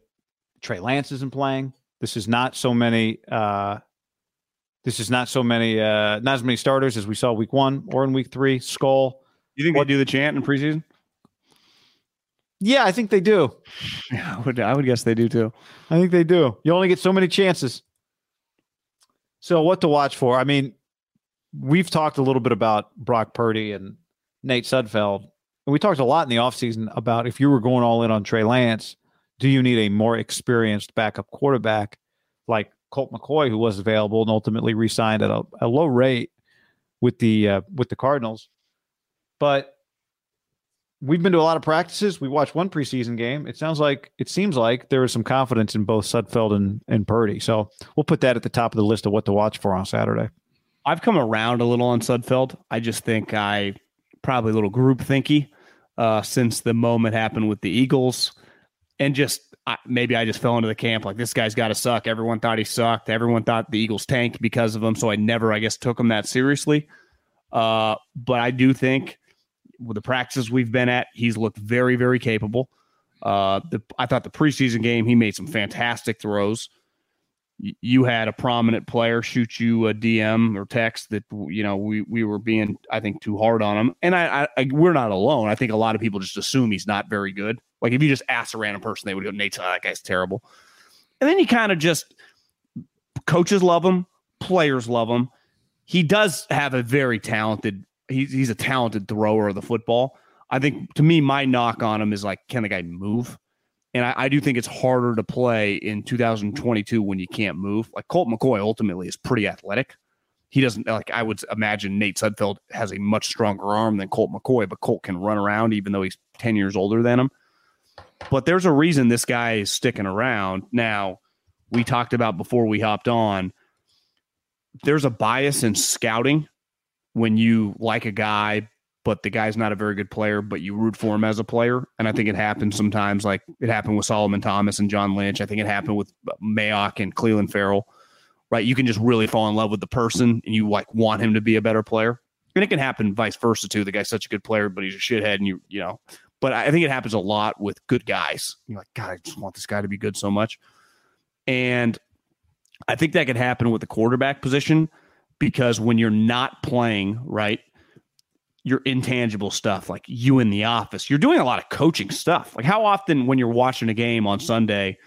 Trey Lance isn't playing. This is not so many. Uh, this is not so many. Uh, not as many starters as we saw week one or in week three. Skull. You think what, they do the chant in preseason? Yeah, I think they do. Yeah, I would, I would guess they do too. I think they do. You only get so many chances. So what to watch for? I mean, we've talked a little bit about Brock Purdy and Nate Sudfeld, and we talked a lot in the offseason about if you were going all in on Trey Lance. Do you need a more experienced backup quarterback like Colt McCoy, who was available and ultimately re-signed at a, a low rate with the uh, with the Cardinals? But we've been to a lot of practices. We watched one preseason game. It sounds like it seems like there is some confidence in both Sudfeld and, and Purdy. So we'll put that at the top of the list of what to watch for on Saturday. I've come around a little on Sudfeld. I just think I probably a little group thinky uh, since the moment happened with the Eagles. And just I, maybe I just fell into the camp like this guy's got to suck. Everyone thought he sucked. Everyone thought the Eagles tanked because of him. So I never, I guess, took him that seriously. Uh, but I do think with the practices we've been at, he's looked very, very capable. Uh, the, I thought the preseason game, he made some fantastic throws. Y- you had a prominent player shoot you a D M or text that, you know, we, we were being, I think, too hard on him. And I, I, I we're not alone. I think a lot of people just assume he's not very good. Like, if you just ask a random person, they would go, Nate, oh, that guy's terrible. And then he kind of just – coaches love him. Players love him. He does have a very talented he, – he's a talented thrower of the football. I think, to me, my knock on him is, like, can the guy move? And I, I do think it's harder to play in two thousand twenty-two when you can't move. Like, Colt McCoy ultimately is pretty athletic. He doesn't – like, I would imagine Nate Sudfeld has a much stronger arm than Colt McCoy, but Colt can run around even though he's ten years older than him. But there's a reason this guy is sticking around. Now, we talked about before we hopped on, there's a bias in scouting when you like a guy, but the guy's not a very good player, but you root for him as a player. And I think it happens sometimes, like it happened with Solomon Thomas and John Lynch. I think it happened with Mayock and Cleveland Farrell, right? You can just really fall in love with the person and you like want him to be a better player. And it can happen vice versa too. The guy's such a good player, but he's a shithead and you, you know, but I think it happens a lot with good guys. You're like, God, I just want this guy to be good so much. And I think that could happen with the quarterback position because when you're not playing, right, your intangible stuff, like you in the office, you're doing a lot of coaching stuff. Like how often when you're watching a game on Sunday,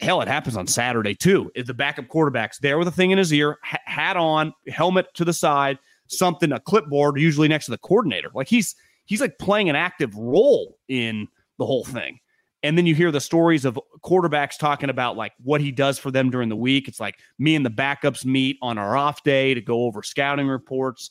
hell, it happens on Saturday too, is the backup quarterback's there with a thing in his ear, hat on, helmet to the side, something, a clipboard, usually next to the coordinator. Like he's, He's like playing an active role in the whole thing. And then you hear the stories of quarterbacks talking about like what he does for them during the week. It's like me and the backups meet on our off day to go over scouting reports.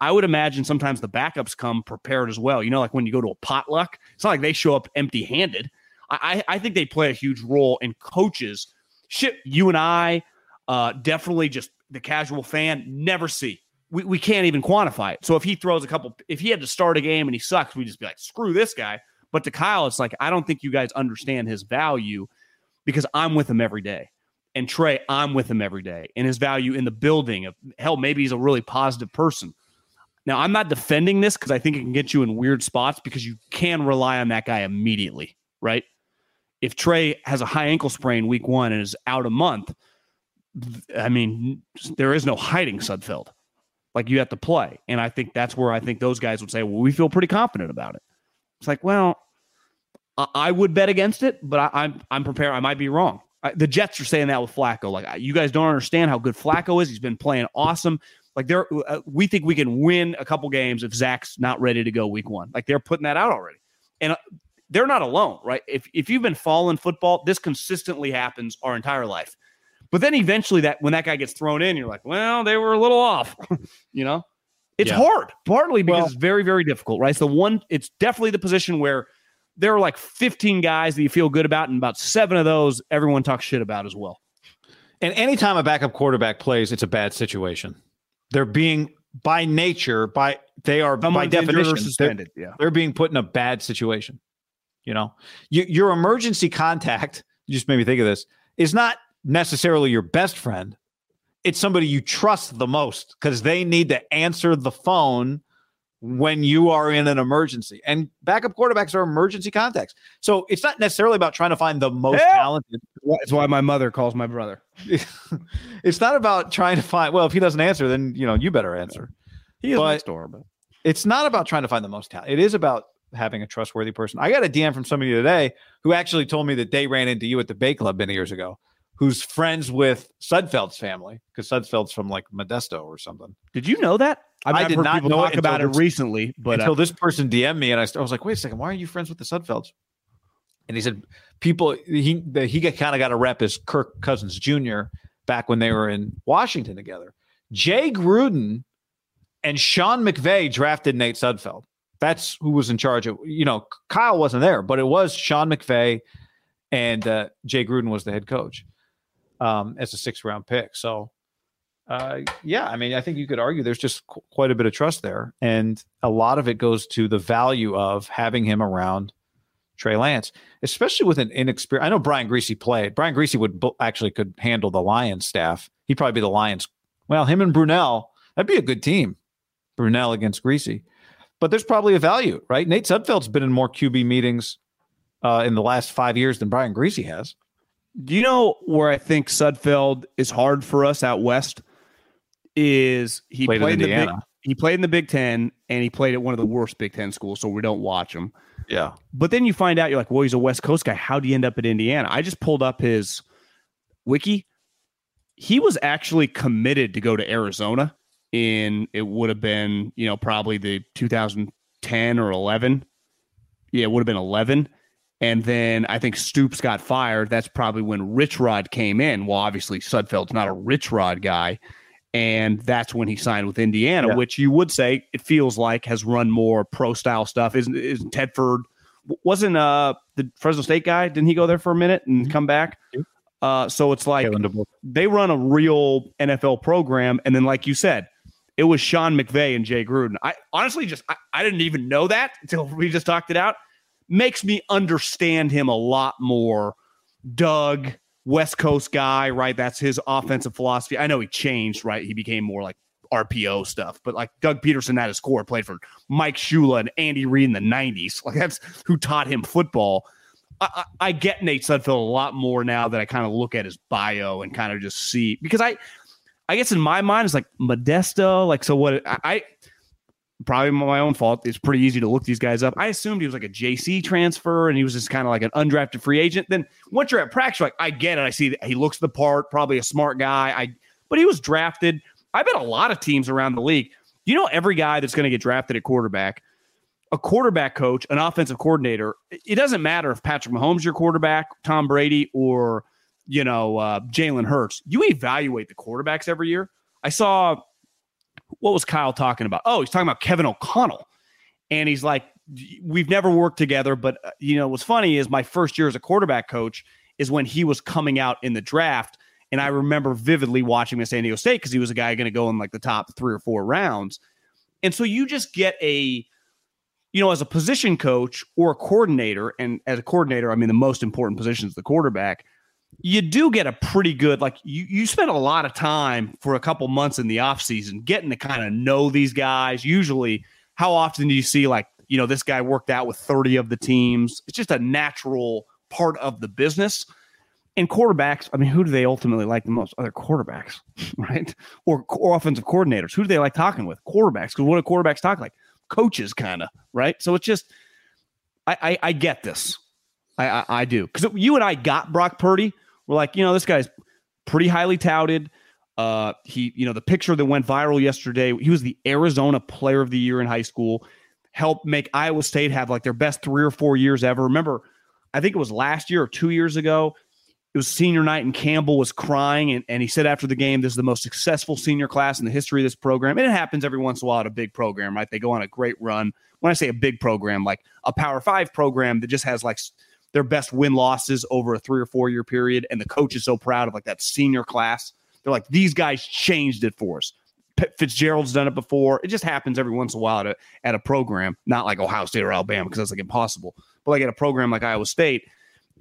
I would imagine sometimes the backups come prepared as well. You know, like when you go to a potluck, it's not like they show up empty handed. I, I think they play a huge role in coaches. Shit, you and I uh, definitely just the casual fan never see. We we can't even quantify it. So if he throws a couple, if he had to start a game and he sucks, we just be like, screw this guy. But to Kyle, it's like, I don't think you guys understand his value because I'm with him every day. And Trey, I'm with him every day, and his value in the building. Of, hell, maybe he's a really positive person. Now, I'm not defending this because I think it can get you in weird spots because you can rely on that guy immediately, right? If Trey has a high ankle sprain week one and is out a month, I mean, there is no hiding Sudfeld. Like, you have to play. And I think that's where I think those guys would say, well, we feel pretty confident about it. It's like, well, I, I would bet against it, but I, I'm I'm prepared. I might be wrong. I, the Jets are saying that with Flacco. Like, you guys don't understand how good Flacco is. He's been playing awesome. Like, they're, uh, we think we can win a couple games if Zach's not ready to go week one. Like, they're putting that out already. And uh, they're not alone, right? If if you've been following football, this consistently happens our entire life. But then eventually that when that guy gets thrown in, you're like, well, they were a little off, you know? It's yeah. hard, partly because well, it's very, very difficult, right? It's the one, it's definitely the position where there are like fifteen guys that you feel good about, and about seven of those everyone talks shit about as well. And anytime a backup quarterback plays, it's a bad situation. They're being by nature, by they are Someone's by definition suspended. They're, yeah. they're being put in a bad situation. You know, you, your emergency contact, you just made me think of this, is not necessarily your best friend. It's somebody you trust the most because they need to answer the phone when you are in an emergency. And backup quarterbacks are emergency contacts. So it's not necessarily about trying to find the most yeah. talented. That's why my mother calls my brother. It's not about trying to find, well, if he doesn't answer, then, you know, you better answer. He is next door, but it's not about trying to find the most talent. It is about having a trustworthy person. I got a D M from somebody today who actually told me that they ran into you at the Bay Club many years ago, who's friends with Sudfeld's family because Sudfeld's from like Modesto or something. Did you know that? I, mean, I did not know talk it about it recently, but until uh, this person D M'd me and I, I was like, wait a second, why are you friends with the Sudfelds? And he said, people, he, he kind of got a rep as Kirk Cousins Junior back when they were in Washington together. Jay Gruden and Sean McVay drafted Nate Sudfeld. That's who was in charge of, you know, Kyle wasn't there, but it was Sean McVay and uh, Jay Gruden was the head coach um, as a sixth round pick. So, uh, yeah, I mean, I think you could argue there's just qu- quite a bit of trust there. And a lot of it goes to the value of having him around Trey Lance, especially with an inexperienced. I know Brian Griese played. Brian Griese would bu- actually could handle the Lions staff. He'd probably be the Lions. Well, him and Brunell, that'd be a good team. Brunell against Griese. But there's probably a value, right? Nate Sudfeld's been in more Q B meetings uh, in the last five years than Brian Griese has. Do you know where I think Sudfeld is hard for us out west? Is he played, played in Indiana? The big, he played in the Big Ten, and he played at one of the worst Big Ten schools, so we don't watch him. Yeah. But then you find out you're like, well, he's a West Coast guy. How do you end up at Indiana? I just pulled up his wiki. He was actually committed to go to Arizona. In it would have been, you know, probably the two thousand ten or eleven. Yeah, it would have been eleven. And then I think Stoops got fired. That's probably when Rich Rod came in. Well, obviously Sudfeld's not a Rich Rod guy. And that's when he signed with Indiana, yeah. which you would say it feels like has run more pro style stuff. Isn't isn't Tedford wasn't uh the Fresno State guy? Didn't he go there for a minute and mm-hmm. come back? Yeah. Uh, so it's like they run a real N F L program. And then, like you said, it was Sean McVay and Jay Gruden. I honestly just, I, I didn't even know that until we just talked it out. Makes me understand him a lot more. Doug, West Coast guy, right? That's his offensive philosophy. I know he changed, right? He became more like R P O stuff, but like Doug Peterson at his core played for Mike Shula and Andy Reid in the nineties. Like that's who taught him football. I, I get Nate Sudfeld a lot more now that I kind of look at his bio and kind of just see, because I, I guess in my mind it's like Modesto. Like, so what I, I probably my own fault. It's pretty easy to look these guys up. I assumed he was like a J C transfer and he was just kind of like an undrafted free agent. Then once you're at practice, you're like, I get it. I see that he looks the part, probably a smart guy. I, but he was drafted. I bet a lot of teams around the league, you know, every guy that's going to get drafted at quarterback, a quarterback coach, an offensive coordinator, it doesn't matter if Patrick Mahomes, your quarterback, Tom Brady, or, you know, uh, Jalen Hurts, you evaluate the quarterbacks every year. I saw, what was Kyle talking about? Oh, he's talking about Kevin O'Connell. And he's like, we've never worked together, but uh, you know, what's funny is my first year as a quarterback coach is when he was coming out in the draft. And I remember vividly watching him at San Diego State because he was a guy going to go in like the top three or four rounds. And so you just get a, you know, as a position coach or a coordinator, and as a coordinator, I mean, the most important position is the quarterback. you do get a pretty good, like you, you spend a lot of time for a couple months in the offseason getting to kind of know these guys. Usually, how often do you see like, you know, this guy worked out with thirty of the teams? It's just a natural part of the business. And quarterbacks, I mean, who do they ultimately like the most? Other quarterbacks, right? Or, or offensive coordinators. Who do they like talking with? Quarterbacks. Because what do quarterbacks talk like? Coaches, kind of, right? So it's just, I I, I get this. I I, I do. Because you and I got Brock Purdy. We're like, you know, this guy's pretty highly touted. Uh, he, you know, the picture that went viral yesterday, he was the Arizona Player of the Year in high school. Helped make Iowa State have like their best three or four years ever. Remember, I think it was last year or two years ago, it was senior night and Campbell was crying, and, and he said after the game, this is the most successful senior class in the history of this program. And it happens every once in a while at a big program, right? They go on a great run. When I say a big program, like a Power Five program that just has like their best win-losses over a three or four-year period, and the coach is so proud of like that senior class. They're like, these guys changed it for us. P- Fitzgerald's done it before. It just happens every once in a while at a, at a program, not like Ohio State or Alabama because that's like impossible, but like at a program like Iowa State.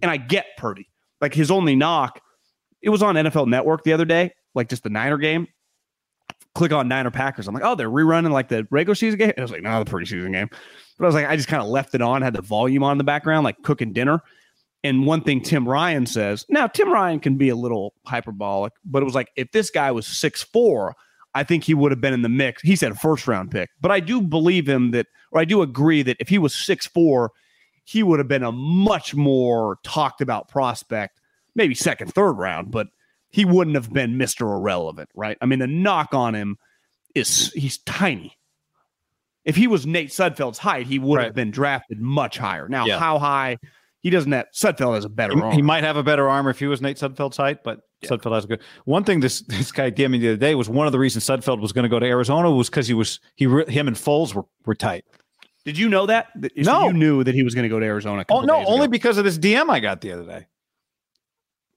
And I get Purdy. Like his only knock, it was on N F L Network the other day, like just the Niner game. Click on Niner Packers. I'm like, oh, they're rerunning like the regular season game. And I was like, no, the preseason game. But I was like, I just kind of left it on, had the volume on in the background, like cooking dinner. And one thing Tim Ryan says, now Tim Ryan can be a little hyperbolic, but it was like, if this guy was six foot four, I think he would have been in the mix. He said first round pick, but I do believe him that, or I do agree that if he was six foot four, he would have been a much more talked about prospect, maybe second, third round, but he wouldn't have been Mister Irrelevant, right? I mean, the knock on him is he's tiny. If he was Nate Sudfeld's height, he would right. have been drafted much higher. Now, yeah. how high? He doesn't have, Sudfeld has a better he, arm. He might have a better arm if he was Nate Sudfeld's height, but yeah. Sudfeld has a good. One thing this, this guy gave me the other day was one of the reasons Sudfeld was going to go to Arizona was because he was, he him and Foles were, were tight. Did you know that? No. So you knew that he was going to go to Arizona. Oh, no, only ago. Because of this D M I got the other day.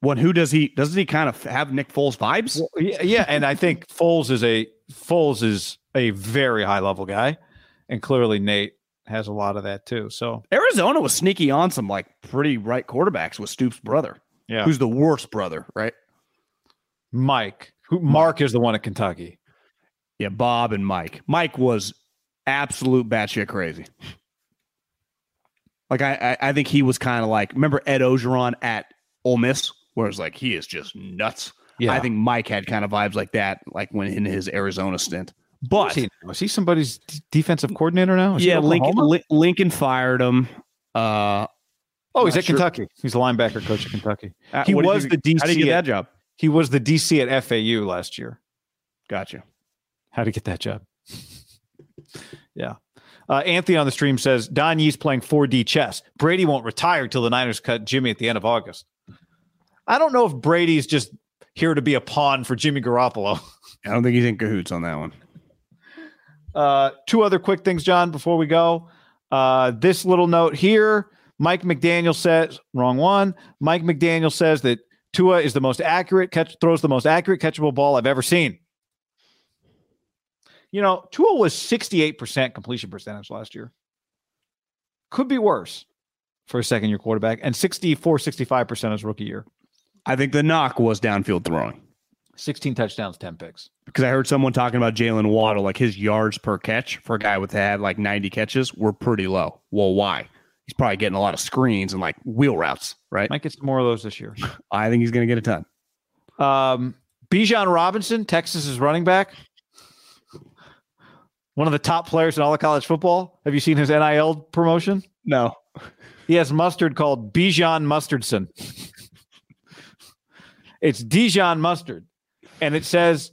What, who does he, doesn't he kind of have Nick Foles vibes? Well, yeah, yeah, and I think Foles is a Foles is a very high-level guy, and clearly Nate has a lot of that too. So Arizona was sneaky on some like pretty right quarterbacks with Stoops' brother. Yeah. Who's the worst brother, right? Mike. Who Mark is the one at Kentucky. Yeah, Bob and Mike. Mike was absolute batshit crazy. Like I, I, I think he was kind of like, remember Ed Ogeron at Ole Miss, where it was like he is just nuts. Yeah, I think Mike had kind of vibes like that, like when in his Arizona stint. But was he, was he somebody's d- defensive coordinator now? Is yeah, Lincoln. Li- Lincoln fired him. Uh, oh, he's at sure. Kentucky. He's a linebacker coach at Kentucky. Uh, he was the D C. How did he get at, that job? He was the D C at F A U last year. Gotcha. How did he get that job? Yeah. Uh, Anthony on the stream says, Don Yee's playing four D chess. Brady won't retire till the Niners cut Jimmy at the end of August. I don't know if Brady's just here to be a pawn for Jimmy Garoppolo. I don't think he's in cahoots on that one. Uh, two other quick things, John, before we go. Uh, this little note here, Mike McDaniel says, wrong one. Mike McDaniel says that Tua is the most accurate, catch, throws the most accurate catchable ball I've ever seen. You know, Tua was sixty-eight percent completion percentage last year. Could be worse for a second-year quarterback, and sixty-four, sixty-five percent as rookie year. I think the knock was downfield throwing. sixteen touchdowns, ten picks. Because I heard someone talking about Jalen Waddle, like his yards per catch for a guy with had like ninety catches were pretty low. Well, why? He's probably getting a lot of screens and like wheel routes, right? Might get some more of those this year. I think he's going to get a ton. Um, Bijan Robinson, Texas's running back. One of the top players in all of college football. Have you seen his N I L promotion? No. He has mustard called Bijan Mustardson. It's Dijon mustard. And it says,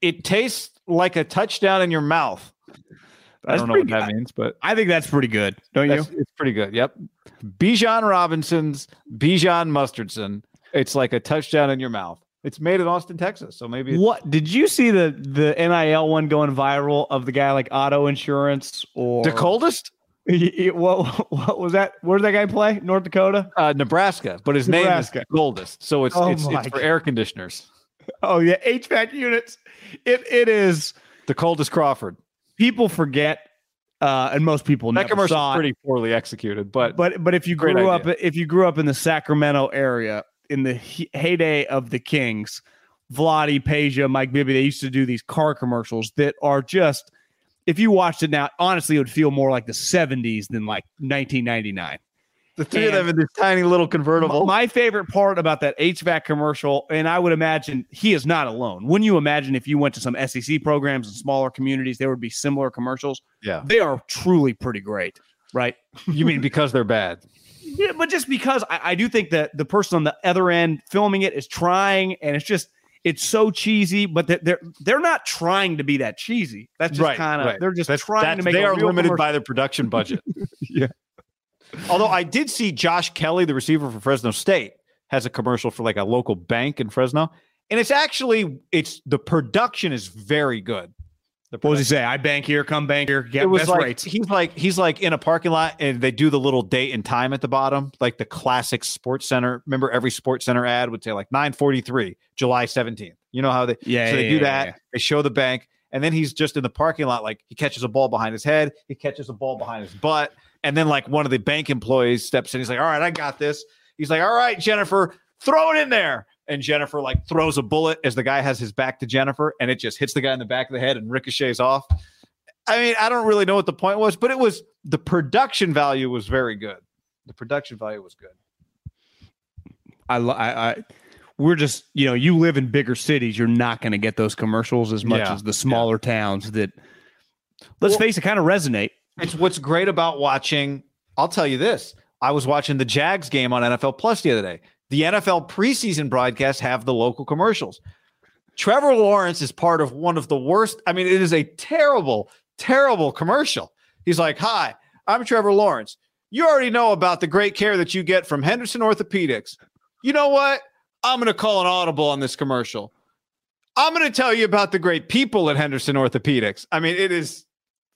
it tastes like a touchdown in your mouth. I that's don't know what good. That means, but I think that's pretty good. Don't you? It's pretty good. Yep. Bijan Robinson's Bijan Mustardson. It's like a touchdown in your mouth. It's made in Austin, Texas. So maybe it's- what did you see the the N I L one going viral of the guy like auto insurance or the coldest? What what was that? Where did that guy play? North Dakota, uh, Nebraska. But his Nebraska. name is Goldest, so it's oh it's, it's for air conditioners. Oh yeah, H V A C units. It it is the Coldest Crawford. People forget, uh, and most people that never commercial saw it. Pretty poorly executed, but but but if you grew up idea. if you grew up in the Sacramento area. in the he- heyday of the Kings, Vlade, Peja, Mike Bibby, they used to do these car commercials that are just, if you watched it now, honestly, it would feel more like the seventies than like nineteen ninety-nine. The three and of them in this tiny little convertible. My favorite part about that H V A C commercial, and I would imagine he is not alone. Wouldn't you imagine if you went to some S E C programs and smaller communities, there would be similar commercials? Yeah. They are truly pretty great, right? You mean because they're bad? Yeah, but just because I, I do think that the person on the other end filming it is trying, and it's just, it's so cheesy, but they're they're not trying to be that cheesy. That's just right, kind of, right. they're just that's, trying that's, to make it. They a are limited commercial. By their production budget. Yeah. Although I did see Josh Kelly, the receiver for Fresno State, has a commercial for like a local bank in Fresno. And it's actually, it's the production is very good. What does he say? I bank here, come bank here, get best like, rates. He's like, he's like in a parking lot and they do the little date and time at the bottom, like the classic Sports Center. Remember every Sports Center ad would say like nine forty-three, July seventeenth. You know how they, yeah, so they yeah, do yeah, that. Yeah. They show the bank. And then he's just in the parking lot. Like he catches a ball behind his head. He catches a ball behind his butt. And then like one of the bank employees steps in. He's like, all right, I got this. He's like, all right, Jennifer, throw it in there. And Jennifer like throws a bullet as the guy has his back to Jennifer. And it just hits the guy in the back of the head and ricochets off. I mean, I don't really know what the point was, but it was the production value was very good. The production value was good. I lo- I, I we're just, you know, you live in bigger cities. You're not going to get those commercials as much yeah. as the smaller yeah. towns that, let's well, face it, kind of resonate. It's what's great about watching. I'll tell you this. I was watching the Jags game on N F L Plus the other day. The N F L preseason broadcasts have the local commercials. Trevor Lawrence is part of one of the worst. I mean, it is a terrible, terrible commercial. He's like, hi, I'm Trevor Lawrence. You already know about the great care that you get from Henderson Orthopedics. You know what? I'm going to call an audible on this commercial. I'm going to tell you about the great people at Henderson Orthopedics. I mean, it is...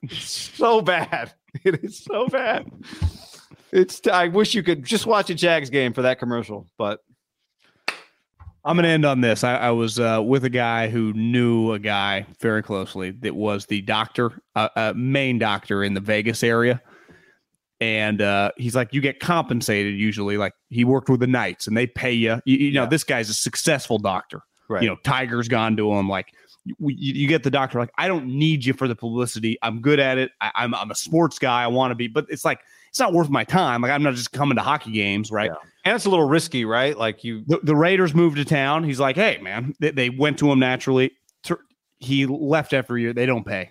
It's so bad. It is so bad. It's. I wish you could just watch a Jags game for that commercial, but I'm going to end on this. I, I was uh, with a guy who knew a guy very closely that was the doctor, uh, uh, main doctor in the Vegas area. And uh, he's like, you get compensated usually. Like he worked with the Knights and they pay you. You, you know, yeah. This guy's a successful doctor. Right. You know, Tiger's gone to him like, you get the doctor like, I don't need you for the publicity. I'm good at it. I, I'm I'm a sports guy. I want to be, but it's like, it's not worth my time. Like I'm not just coming to hockey games. Right. Yeah. And it's a little risky, right? Like you, the, the Raiders moved to town. He's like, hey man, they, they went to him naturally. He left after a year. They don't pay.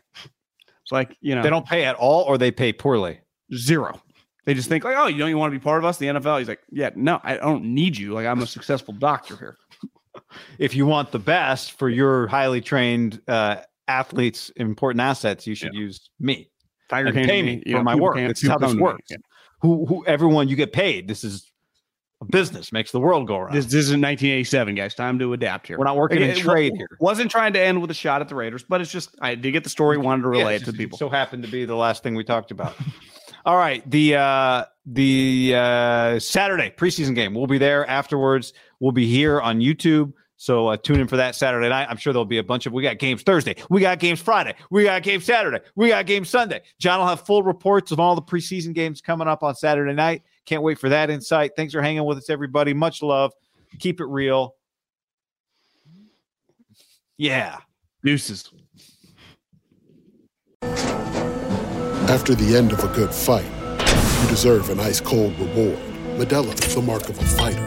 It's like, you know, they don't pay at all or they pay poorly. Zero. They just think like, oh, you don't even want to be part of us. The N F L. He's like, yeah, no, I don't need you. Like I'm a successful doctor here. If you want the best for your highly trained uh, athletes, important assets, you should yeah. use me. Tiger can pay me, me for know, my work. It's how this works. Yeah. Who, who, everyone, you get paid. This is a business. Makes the world go around. This, this is nineteen eighty-seven, guys. Time to adapt here. We're not working it, in trade it, here. Wasn't trying to end with a shot at the Raiders, but it's just I did get the story. Wanted to relay yeah, it to people. So happened to be the last thing we talked about. All right, the uh, the uh, Saturday preseason game. We'll be there afterwards. We'll be here on YouTube, so uh, tune in for that Saturday night. I'm sure there'll be a bunch of. We got games Thursday. We got games Friday. We got games Saturday. We got games Sunday. John will have full reports of all the preseason games coming up on Saturday night. Can't wait for that insight. Thanks for hanging with us, everybody. Much love. Keep it real. Yeah. Deuces. After the end of a good fight, you deserve an ice-cold reward. Modelo, the mark of a fighter.